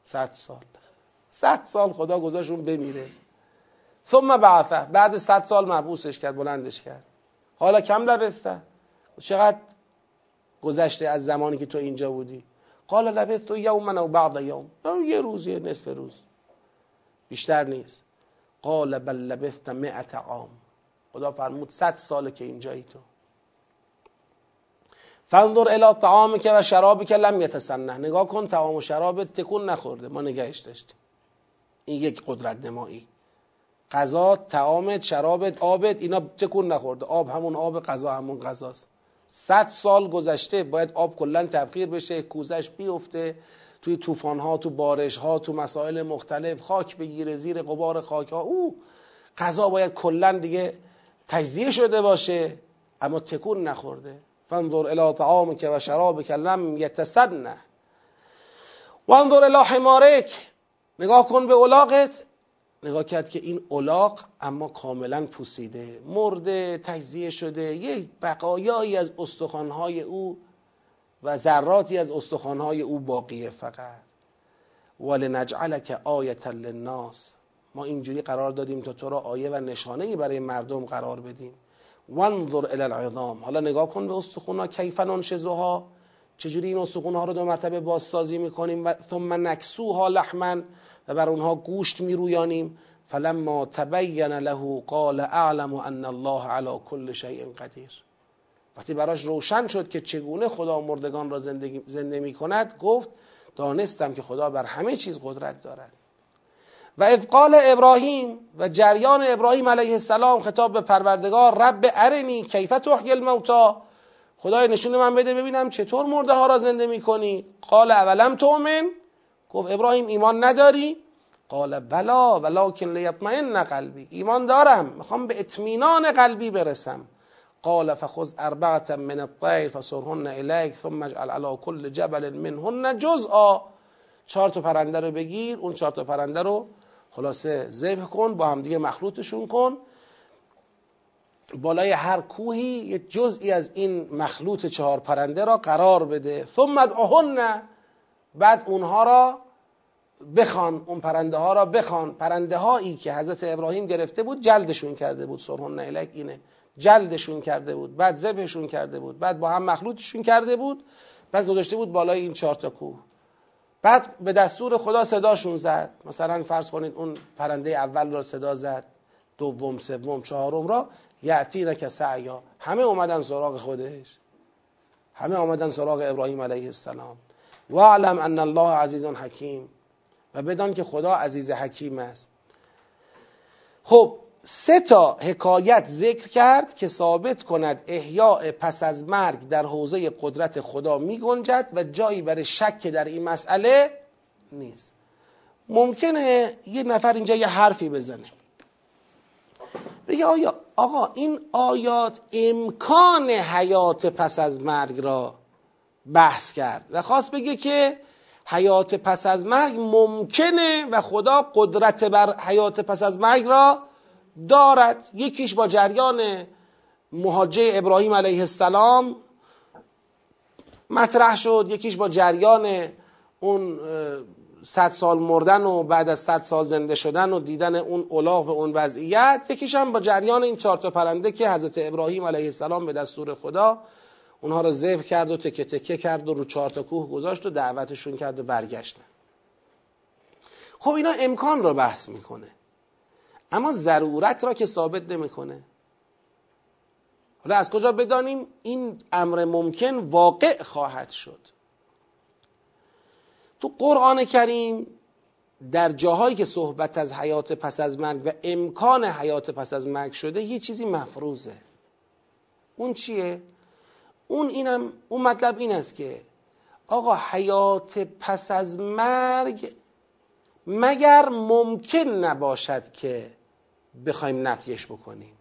صد سال. صد سال خدا گذاشت اون بمیره. ثم بعثه، بعد صد سال محبوسش کرد، بلندش کرد. حالا کم لبثته، چقدر گذشته از زمانی که تو اینجا بودی؟ قال لبثت یوما او بعض یوم، یه روز یه نصف روز، بیشتر نیست. قال بل لبثت مئة عام، خدا فرمود صد ساله که اینجایی تو. فانظر الی طعامک و شرابک لم یتسنه، نگاه کن طعام و شرابت تکون نخورده، ما نگهش داشتیم. این یک قدرت نمایی، غذا، طعامت، شرابت، آبت، اینا تکون نخورده. آب همون آب، غذا همون غذاست. صد سال گذشته، باید آب کلن تبخیر بشه، کوزش بیفته، توی طوفان‌ها، تو بارش‌ها، تو مسائل مختلف خاک بگیره، زیر غبار خاک‌ها. او غذا باید کلن دیگه تجزیه شده باشه، اما تکون نخورده. فانظر الی طعامک و شرابک لم یتسنه وانظر الی حمارک، نگاه کن به الاغت. نگاه کرد که این الاغ اما کاملا پوسیده، مرده، تجزیه شده، یک بقایایی از استخوان‌های او و ذراتی از استخوان‌های او باقیه فقط. ولنجعلک آیة للناس، ما اینجوری قرار دادیم تا تو را آیه و نشانه‌ای برای مردم قرار بدیم. وانظر الی العظام، حالا نگاه کن به استخون‌ها، کیف ننشزها، چجوری این استخون‌ها رو دو مرتبه بازسازی می‌کنیم، و ثم نکسوها لحما، و بر اونها گوشت می‌رویانیم. فلما تبین له قال اعلم ان الله علی کل شیء قدیر. وقتی براش روشن شد که چگونه خدا مردگان را زندگی زنده می‌کند، گفت دانستم که خدا بر همه چیز قدرت دارد. و اذ قال ابراهیم، و جریان ابراهیم علیه السلام خطاب به پروردگار، رب ارنی کیف تحیی الموتی، خدای نشون من بده ببینم چطور مرده ها را زنده میکنی. قال اولم تؤمن، گفت ابراهیم ایمان نداری؟ قال بلا ولکن لیطمئن قلبی، ایمان دارم میخوام به اطمینان قلبی برسم. قال فخذ اربعة من الطير فصرهن الیک ثم اجعل علی کل جبل منهن جزءا، چهار تا پرنده رو بگیر، اون چهار تا پرنده رو خلاصه ذبح کن، با هم دیگه مخلوطشون کن، بالای هر کوهی یه جزئی از این مخلوط چهار پرنده را قرار بده. ثم ادعهن، بعد اونها را بخوان، اون پرنده ها را بخوان، پرنده هایی که حضرت ابراهیم گرفته بود جلدشون کرده بود، سرهن الیک اینه، جلدشون کرده بود، بعد ذبحشون کرده بود، بعد با هم مخلوطشون کرده بود، بعد گذاشته بود بالای این چهار تا کوه، بعد به دستور خدا صداشون زد. مثلا فرض کنید اون پرنده اول را صدا زد، دوم، سوم، چهارم را، یأتینک سعیا، همه اومدن سراغ خودش، همه اومدن سراغ ابراهیم علیه السلام. و اعلم ان الله عزیز حکیم، و بدان که خدا عزیز حکیم است. خب سه تا حکایت ذکر کرد که ثابت کند احیاء پس از مرگ در حوزه قدرت خدا می گنجد و جایی برای شک در این مسئله نیست. ممکنه یه نفر اینجا یه حرفی بزنه، بگه آیا آقا این آیات امکان حیات پس از مرگ را بحث کرد و خواست بگه که حیات پس از مرگ ممکنه و خدا قدرت بر حیات پس از مرگ را دارد. یکیش با جریان مهاجه ابراهیم علیه السلام مطرح شد، یکیش با جریان اون صد سال مردن و بعد از صد سال زنده شدن و دیدن اون الاغ به اون وضعیت، یکیش هم با جریان این چهار تا پرنده که حضرت ابراهیم علیه السلام به دستور خدا اونها رو ذبح کرد و تکه تکه کرد و رو چهار تا کوه گذاشت و دعوتشون کرد و برگشتن. خب اینا امکان رو بحث میکنه اما ضرورت را که ثابت نمیکنه. حالا از کجا بدانیم این امر ممکن واقع خواهد شد؟ تو قرآن کریم در جاهایی که صحبت از حیات پس از مرگ و امکان حیات پس از مرگ شده یه چیزی مفروضه. اون چیه؟ اون اینم اون مطلب این است که آقا حیات پس از مرگ مگر ممکن نباشد که بخوایم نفیش بکنیم.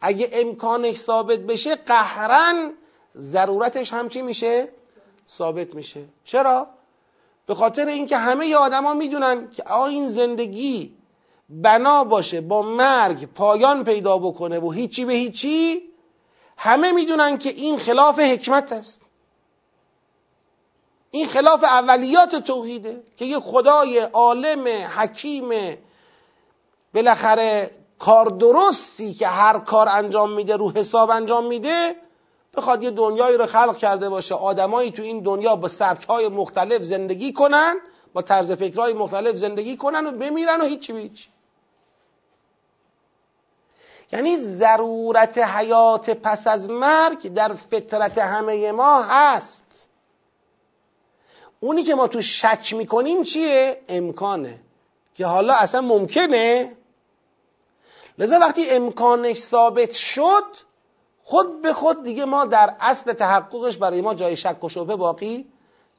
اگه امکانش ثابت بشه قهرن ضرورتش هم چی میشه؟ ثابت میشه. چرا؟ به خاطر اینکه همه ی آدما میدونن که آ این زندگی بنا باشه با مرگ پایان پیدا بکنه و هیچی به هیچی، همه میدونن که این خلاف حکمت است، این خلاف اولیات توحیده که یه خدای عالم حکیم بالاخره کار درستی که هر کار انجام میده رو حساب انجام میده بخواد یه دنیایی رو خلق کرده باشه، آدمایی تو این دنیا با سبک‌های مختلف زندگی کنن، با طرز فکرهای مختلف زندگی کنن و بمیرن و هیچی به هیچی. یعنی ضرورت حیات پس از مرگ در فطرت همه ما هست. اونی که ما تو شک میکنیم چیه؟ امکانه که حالا اصلا ممکنه. لذا وقتی امکانش ثابت شد خود به خود دیگه ما در اصل تحققش برای ما جای شک و شبهه باقی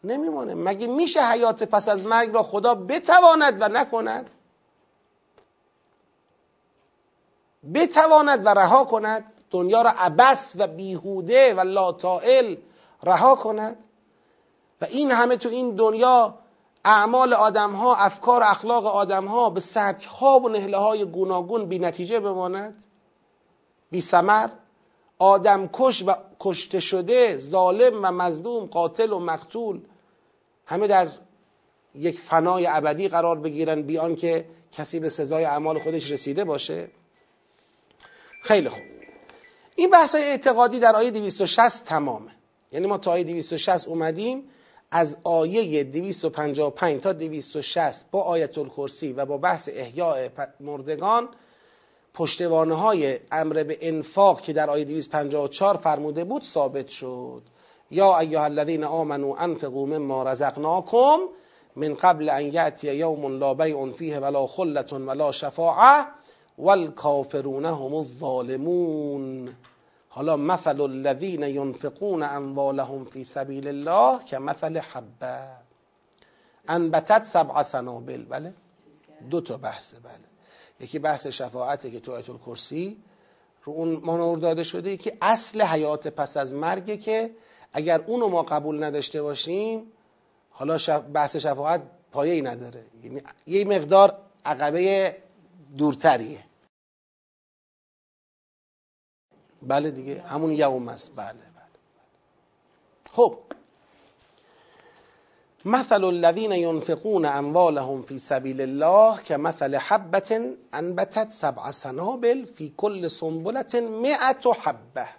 نمیمونه. مگه میشه حیات پس از مرگ را خدا بتواند و نکند، بتواند و رها کند، دنیا را عبث و بیهوده و لاتائل رها کند و این همه تو این دنیا اعمال آدم ها، افکار اخلاق آدم ها به سبک ها و نهله های گوناگون بی نتیجه بماند، بی ثمر، آدم کش و کشته شده، ظالم و مظلوم، قاتل و مقتول، همه در یک فنای ابدی قرار بگیرن بیان که کسی به سزای اعمال خودش رسیده باشه. خیلی خوب، این بحث‌های اعتقادی در آیه دویست و شصت تمامه. یعنی ما تا آیه دویست و شصت اومدیم، از آیه دویست و پنجاه و پنج تا دویست و شصت با آیت الکرسی و با بحث احیاء مردگان، پشتوانه‌های امر به انفاق که در آیه دویست و پنجاه و چهار فرموده بود ثابت شد. یا ایها الذین آمنوا انفقوا مما رزقناکم من قبل ان یأتی یوم لا بیع فیه ولا خلة ولا شفاعة والکافرون هم الظالمون. حالا مثل الذین ينفقون اموالهم فی سبیل الله کمثل حبة انبتت سبع سنابل. بله، دو تا بحثه. بله، یکی بحث شفاعته که تو آیت الکرسی رو اون مانور داده شده، یکی اصل حیات پس از مرگه که اگر اونو ما قبول نداشته باشیم، حالا شف... بحث شفاعت پایه‌ای نداره، یعنی یه مقدار عقبه دورتریه. بله دیگه، همون یوم است. بله بله, بله. خب، مثل الذین ينفقون اموالهم فی سبیل الله کمثل حبة انبتت سبع سنابل فی کل سنبلة مئة حبة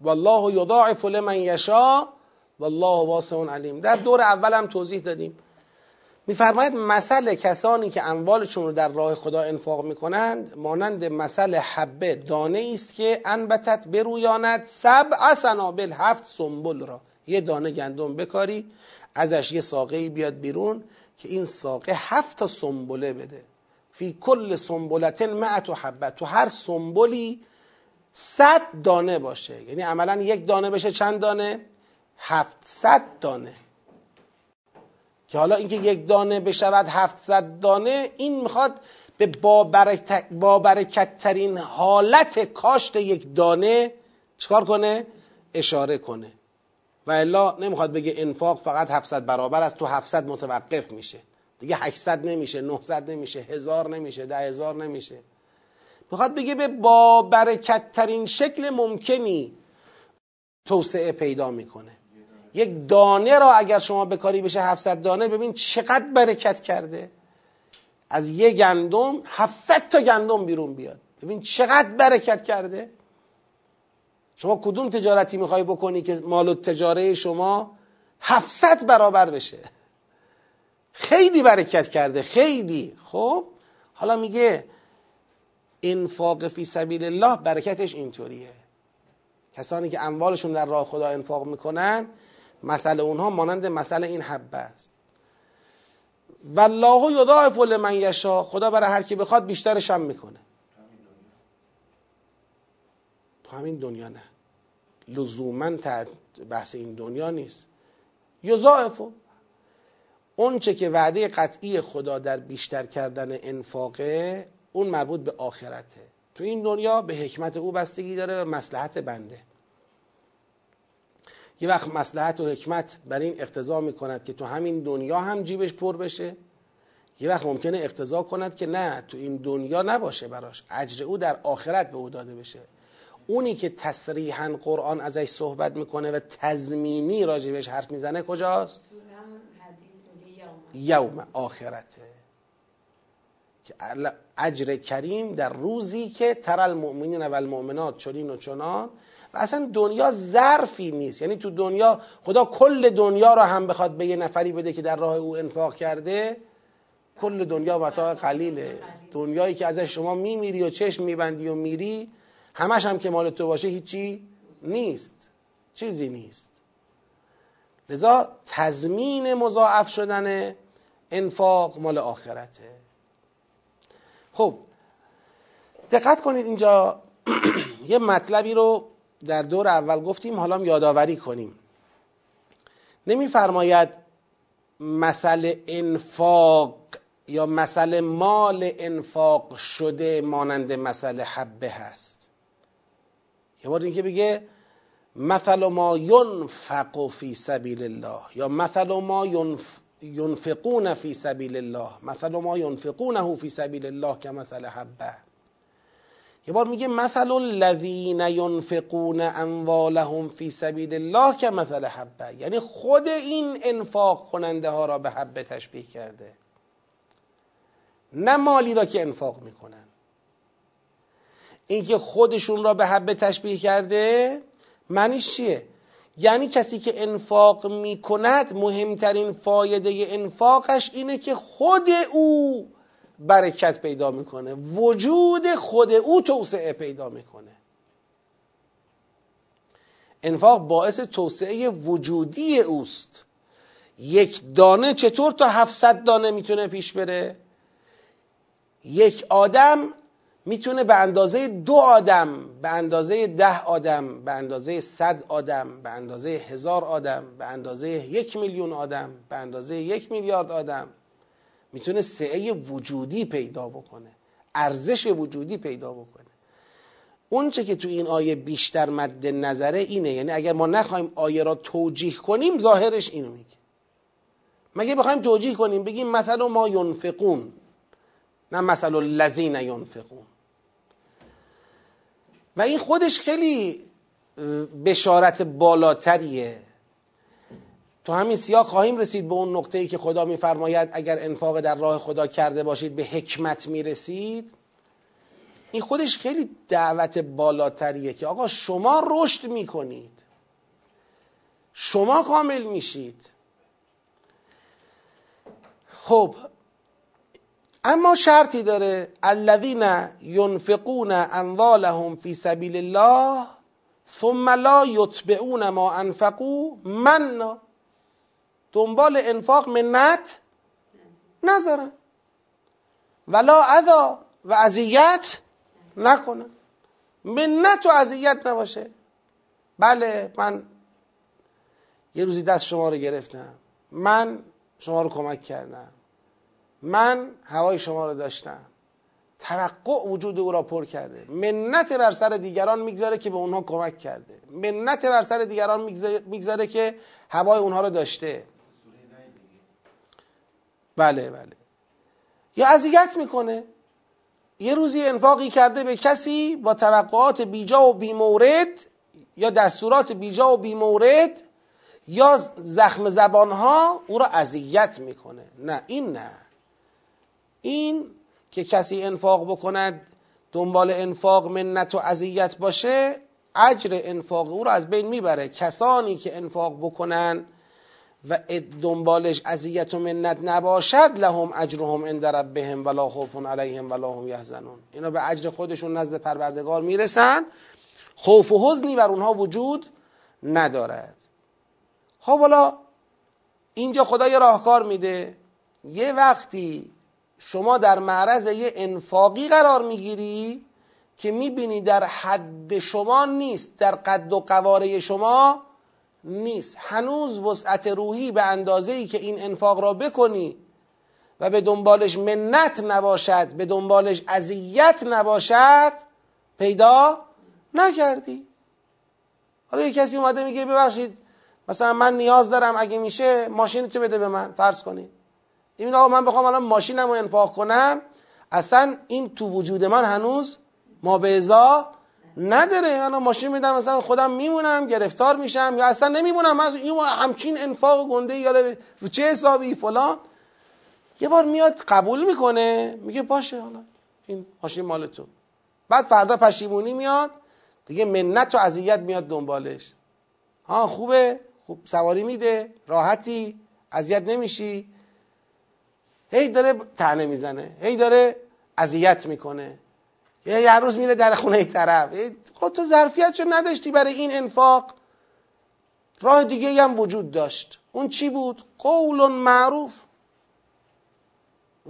والله یضاعف لمن یشاء والله واسع علیم. در دور اول هم توضیح دادیم، میفرماید مثل کسانی که اموالشون رو در راه خدا انفاق میکنند مانند مثل حبه دانه است که انبتت برویاند سبع سنابل، هفت سنبل را. یه دانه گندم بکاری، ازش یه ساقه‌ای بیاد بیرون که این ساقه هفت تا سنبله بده. فی کل سنبلتن مئة حبه، تو هر سنبلی صد دانه باشه، یعنی عملا یک دانه بشه چند دانه؟ هفتصد دانه. که حالا اینکه یک دانه بشود هفتصد دانه، این میخواد به بابرکت ترین حالت کاشت یک دانه چکار کنه؟ اشاره کنه. و الا نمیخواد بگه انفاق فقط هفتصد برابر است، تو هفتصد متوقف میشه دیگه، هشتصد نمیشه، نهصد نمیشه، هزار نمیشه، ده هزار نمیشه. میخواد بگه به با برکت ترین شکل ممکنی توسعه پیدا میکنه. یک دانه را اگر شما بکاری بشه هفتصد دانه، ببین چقدر برکت کرده. از یک گندم هفتصد تا گندم بیرون بیاد، ببین چقدر برکت کرده. شما کدوم تجارتی میخوای بکنی که مال و تجاره شما هفتصد برابر بشه؟ خیلی برکت کرده، خیلی. خب حالا میگه انفاق فی سبیل الله برکتش اینطوریه، کسانی که اموالشون در راه خدا انفاق میکنن مثل اونها مانند مثل این حبه است. والله یضاعف لمن یشاء، خدا برای هر کی بخواد بیشترش هم میکنه. تو همین دنیا نه، لزوما بحث این دنیا نیست. یضاعف، اون چه که وعده قطعی خدا در بیشتر کردن انفاقه، اون مربوط به آخرته. تو این دنیا به حکمت او بستگی داره و مصلحت بنده. یه وقت مصلحت و حکمت بر این اقتضا میکند که تو همین دنیا هم جیبش پر بشه، یه وقت ممکنه اقتضا کند که نه، تو این دنیا نباشه، براش اجر او در آخرت به او داده بشه. اونی که تصریحاً قرآن ازش صحبت میکنه و تضمینی راجبش حرف میزنه کجاست؟ یوم، آخرته. که اجر کریم در روزی که تر المؤمنین و المؤمنات چنین و چنان. و اصلا دنیا ظرفی نیست، یعنی تو دنیا خدا کل دنیا را هم بخواد به یه نفری بده که در راه او انفاق کرده، کل دنیا متاع قلیله. دنیایی که ازش شما میمیری و چشم میبندی و میری، همش هم که مال تو باشه هیچی نیست، چیزی نیست. لذا تضمین مضاعف شدن انفاق مال آخرته. خب دقت کنید اینجا یه مطلبی رو در دور اول گفتیم، حالا یادآوری کنیم. نمی‌فرماید مثل انفاق یا مثل مال انفاق شده مانند مثل حبه هست. یه بار اینکه بگه مثل ما ينفق فی سبیل الله یا مثل ما ينفق ينفقون في سبيل الله، مثل ما ينفقونه في سبيل الله كمثل حبة. یه بار میگه مثل الذین ينفقون اموالهم فی سبیل الله که مثل حبه، یعنی خود این انفاق کننده ها را به حبه تشبیه کرده، نه مالی را که انفاق میکنن. اینکه خودشون را به حبه تشبیه کرده معنیش چیه؟ یعنی کسی که انفاق میکند مهمترین فایده انفاقش اینه که خود او برکت پیدا میکنه، وجود خود او توسعه پیدا میکنه. انفاق باعث توسعه وجودی اوست. یک دانه چطور تا هفتصد دانه میتونه پیش بره؟ یک آدم میتونه به اندازه دو آدم، به اندازه ده آدم، به اندازه صد آدم، به اندازه هزار آدم، به اندازه یک میلیون آدم، به اندازه یک میلیارد آدم میتونه سعه وجودی پیدا بکنه، ارزش وجودی پیدا بکنه. اون چه که تو این آیه بیشتر مد نظره اینه، یعنی اگر ما نخوایم آیه را توجیه کنیم ظاهرش اینو میگه. مگه بخوایم توجیه کنیم بگیم مثل ما ینفقون، نه مثل الذین ینفقون. و این خودش خیلی بشارت بالاتریه. تو همین سیاق خواهیم رسید به اون نقطه‌ای که خدا می‌فرماید اگر انفاق در راه خدا کرده باشید به حکمت می‌رسید. این خودش خیلی دعوت بالاتریه که آقا شما رشد می‌کنید، شما کامل می‌شید. خب اما شرطی داره، الذین ينفقون اموالهم فی سبیل الله ثم لا یتبعون ما انفقوا منا، دنبال انفاق منت نذارن، ولا اذا و اذیت نکنن، منت و اذیت نباشه. بله من یه روزی دست شما رو گرفتم، من شما رو کمک کردم، من هوای شما رو داشتم، توقع وجود او را پر کرده، منت بر سر دیگران میگذاره که به اونها کمک کرده، منت بر سر دیگران میگذاره که هوای اونها رو داشته. بله بله. یا اذیت میکنه، یه روزی انفاقی کرده به کسی با توقعات بیجا و بیمورد، یا دستورات بیجا و بیمورد، یا زخم زبانها او را اذیت میکنه. نه این نه، این که کسی انفاق بکند دنبال انفاق منت و اذیت باشه اجر انفاق او رو از بین میبره. کسانی که انفاق بکنن و دنبالش اذیت و منت نباشد لهم اجرهم عند ربهم ولا خوف علیهم ولا هم یحزنون، اینا به اجر خودشون نزد پروردگار میرسن، خوف و حزنی بر اونها وجود ندارد. خب حالا اینجا خدا یه راهکار میده. یه وقتی شما در معرض یه انفاقی قرار میگیری که میبینی در حد شما نیست، در قد و قواره شما نیست، هنوز وسعت روحی به اندازه‌ای که این انفاق را بکنی و به دنبالش منت نباشد، به دنبالش اذیت نباشد، پیدا نکردی. حالا یه کسی اومده میگه ببخشید مثلا من نیاز دارم، اگه میشه ماشینتو بده به من، فرض کنید. این آقا من بخوام الان ماشینم رو انفاق کنم، اصلا این تو وجود من هنوز ما به ازا نداره، من ماشین میدم اصلا خودم میمونم گرفتار میشم، یا اصلا نمیمونم، از این همچین انفاق گنده یا چه حسابی فلان. یه بار میاد قبول میکنه، میگه باشه حالا این ماشین مال تو. بعد فردا پشیمونی میاد دیگه، منت و اذیت میاد دنبالش. ها خوبه، خوب سواری میده، راحتی، اذیت نمیشی، هی داره طعنه میزنه، هی داره اذیت میکنه. یه یه روز میره در خونه طرف، خب تو ظرفیتشو نداشتی برای این انفاق، راه دیگه هم وجود داشت. اون چی بود؟ قول معروف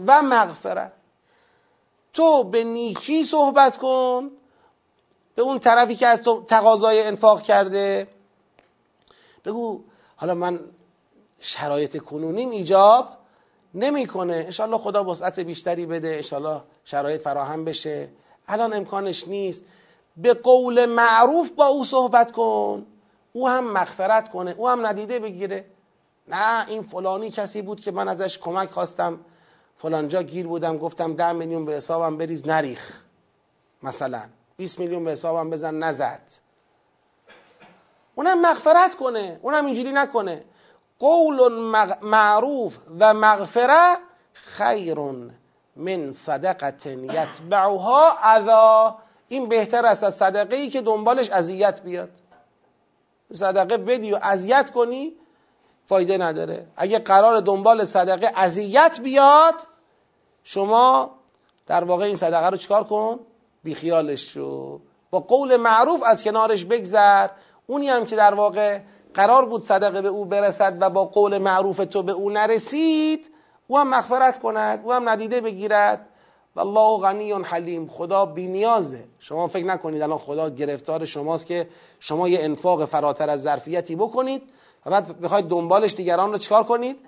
و مغفره. تو به نیکی صحبت کن به اون طرفی که از تو تقاضای انفاق کرده، بگو حالا من شرایط کنونیم ایجاب نمی کنه، انشالله خدا وسعت بیشتری بده، انشالله شرایط فراهم بشه، الان امکانش نیست. به قول معروف با او صحبت کن، او هم مغفرت کنه، او هم ندیده بگیره، نه این فلانی کسی بود که من ازش کمک خواستم، فلانجا گیر بودم، گفتم ده میلیون به حسابم بریز، نریخ مثلا. بیست میلیون به حسابم بزن، نزد. اونم مغفرت کنه، اونم اینجوری نکنه. قول معروف و مغفره خیر من صدقه یتبعها اذا. این بهتر است از صدقه‌ای که دنبالش اذیت بیاد. صدقه بدی و اذیت کنی فایده نداره. اگه قرار دنبال صدقه اذیت بیاد، شما در واقع این صدقه رو چیکار کن؟ بیخیالش شو، با قول معروف از کنارش بگذر. اونی هم که در واقع قرار بود صدقه به او برسد و با قول معروف تو به او نرسید، او هم مغفرت کند، او هم ندیده بگیرد. والله غنی حلیم. خدا بی نیازه. شما فکر نکنید الان خدا گرفتار شماست که شما یه انفاق فراتر از ظرفیتی بکنید و بعد بخواید دنبالش دیگران رو چکار کنید؟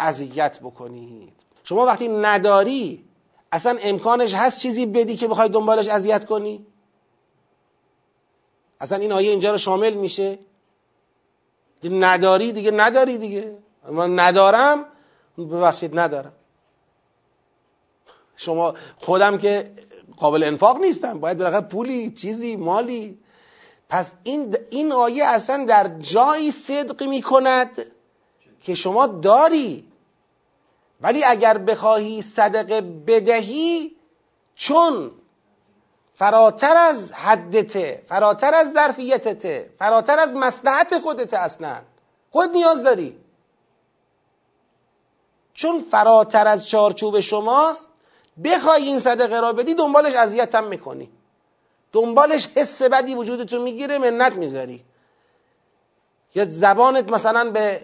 اذیت بکنید. شما وقتی نداری، اصلا امکانش هست چیزی بدی که بخواید دنبالش اذیت کنی؟ اصلا این آیه اینجا رو شامل میشه؟ دیگه نداری دیگه نداری دیگه من ندارم، ببخشید ندارم. شما خودم که قابل انفاق نیستم، باید بالاخره پولی، چیزی، مالی. پس این این آیه اصلا در جایی صدق میکند که شما داری، ولی اگر بخواهی صدقه بدهی، چون فراتر از حدته، فراتر از ظرفیتته، فراتر از مصلحت خودت، اصلا خود نیاز داری، چون فراتر از چارچوب شماست، بخوای این صدقه را بدی، دنبالش اذیت هم میکنی، دنبالش حس بدی وجودتون میگیره، منت میذاری، یا زبانت مثلا به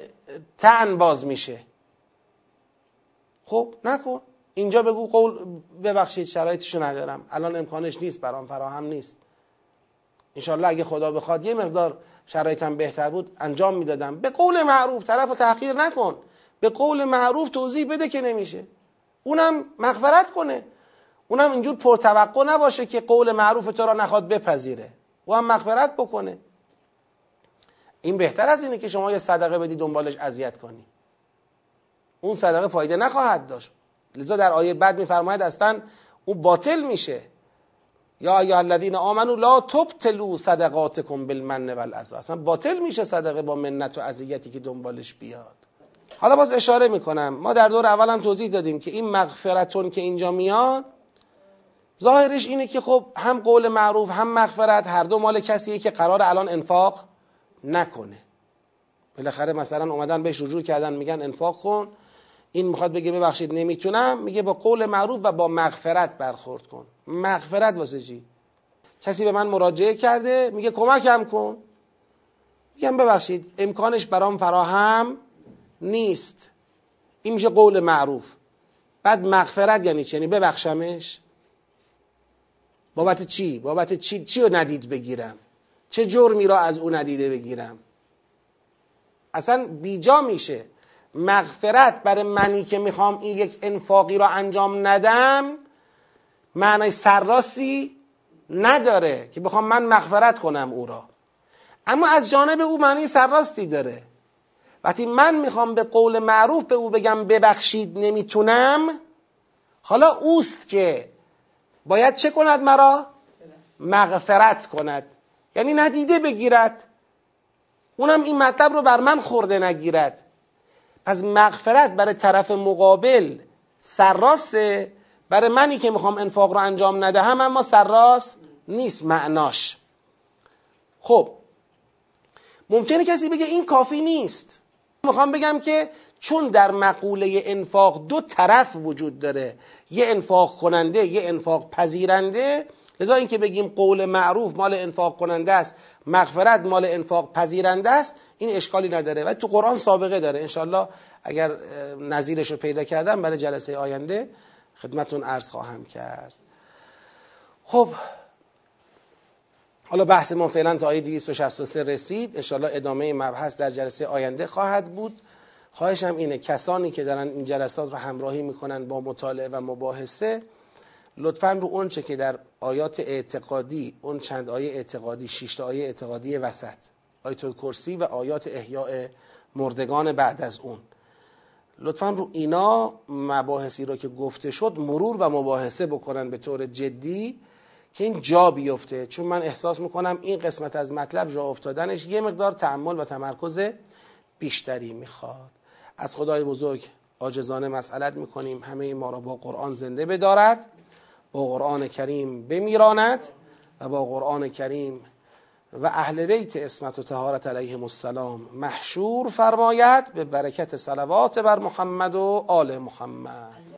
طعن باز میشه. خب نکن. اینجا بگو قول ببخشید شرایطشو ندارم، الان امکانش نیست، برام فراهم نیست، انشالله اگه خدا بخواد یه مقدار شرایطم بهتر بود انجام میدادم. به قول معروف طرف رو تحقیر نکن، به قول معروف توضیح بده که نمیشه، اونم مغفرت کنه، اونم اینجور پرتوقع نباشه که قول معروف تو را نخواد بپذیره، او هم مغفرت بکنه. این بهتر از اینه که شما یه صدقه بدی دنبالش اذیت کنی، اون صدقه فایده نخواهد داشت. لذا در آیه بعد میفرماید اصلا او باطل میشه. یا ایها الذین آمنوا لا تبطلوا صدقاتکم بالمن والعذا. اصلا باطل میشه صدقه با منت و اذیتی که دنبالش بیاد. حالا باز اشاره میکنم، ما در دور اول هم توضیح دادیم که این مغفرتون که اینجا میاد، ظاهرش اینه که خب هم قول معروف هم مغفرت، هر دو مال کسیه که قرار الان انفاق نکنه. بالاخره مثلا اومدن بهش رجوع کردن، میگن انفاق کن، این میخواد بگه ببخشید نمیتونم، میگه با قول معروف و با مغفرت برخورد کن. مغفرت واسه چی؟ کسی به من مراجعه کرده میگه کمکم کن، میگم ببخشید امکانش برام فراهم نیست. این میشه قول معروف. بعد مغفرت یعنی چی؟ یعنی ببخشمش بابت چی؟ بابت چی؟ چی رو ندید بگیرم؟ چه جرمی را از اون ندیده بگیرم؟ اصلا بیجا میشه. مغفرت برای منی که میخوام این یک انفاقی را انجام ندم، معنای سرراسی نداره که بخوام من مغفرت کنم او را، اما از جانب او معنی سرراستی داره. وقتی من میخوام به قول معروف به او بگم ببخشید نمیتونم، حالا اوست که باید چه کند؟ مرا مغفرت کند، یعنی ندیده بگیرد، اونم این مطلب رو بر من خورده نگیرد. پس مغفرت برای طرف مقابل سرراسته، برای منی که میخوام انفاق رو انجام ندهم اما سرراست نیست معناش. خب ممکنه کسی بگه این کافی نیست. میخوام بگم که چون در مقوله انفاق دو طرف وجود داره، یه انفاق کننده یه انفاق پذیرنده، لذا این که بگیم قول معروف مال انفاق کننده است، مغفرت مال انفاق پذیرنده است، این اشکالی نداره و تو قرآن سابقه داره. انشالله اگر نظیرش رو پیدا کردم برای جلسه آینده خدمتون عرض خواهم کرد. خب حالا بحث ما فعلا تا آیه دویست و شصت و سه رسید، انشالله ادامه مبحث در جلسه آینده خواهد بود. خواهشم اینه کسانی که دارن این جلسات رو همراهی میکنن با مطالعه و مباحثه، لطفاً رو اون چه که در آیات اعتقادی، اون چند آیه اعتقادی، شش تا آیه اعتقادی وسط، آیت الکرسی و آیات احیاء مردگان بعد از اون، لطفاً رو اینا مباحثی رو که گفته شد مرور و مباحثه بکنن به طور جدی، که این جا بیفته، چون من احساس میکنم این قسمت از مطلب جا افتادنش یه مقدار تأمل و تمرکز بیشتری میخواد. از خدای بزرگ عاجزانه مسئلت میکنیم همه ما را با قرآن زنده بدارد، با قرآن کریم بمیراند و با قرآن کریم و اهل بیت عصمت و طهارت علیهم السلام محشور فرماید به برکت صلوات بر محمد و آل محمد.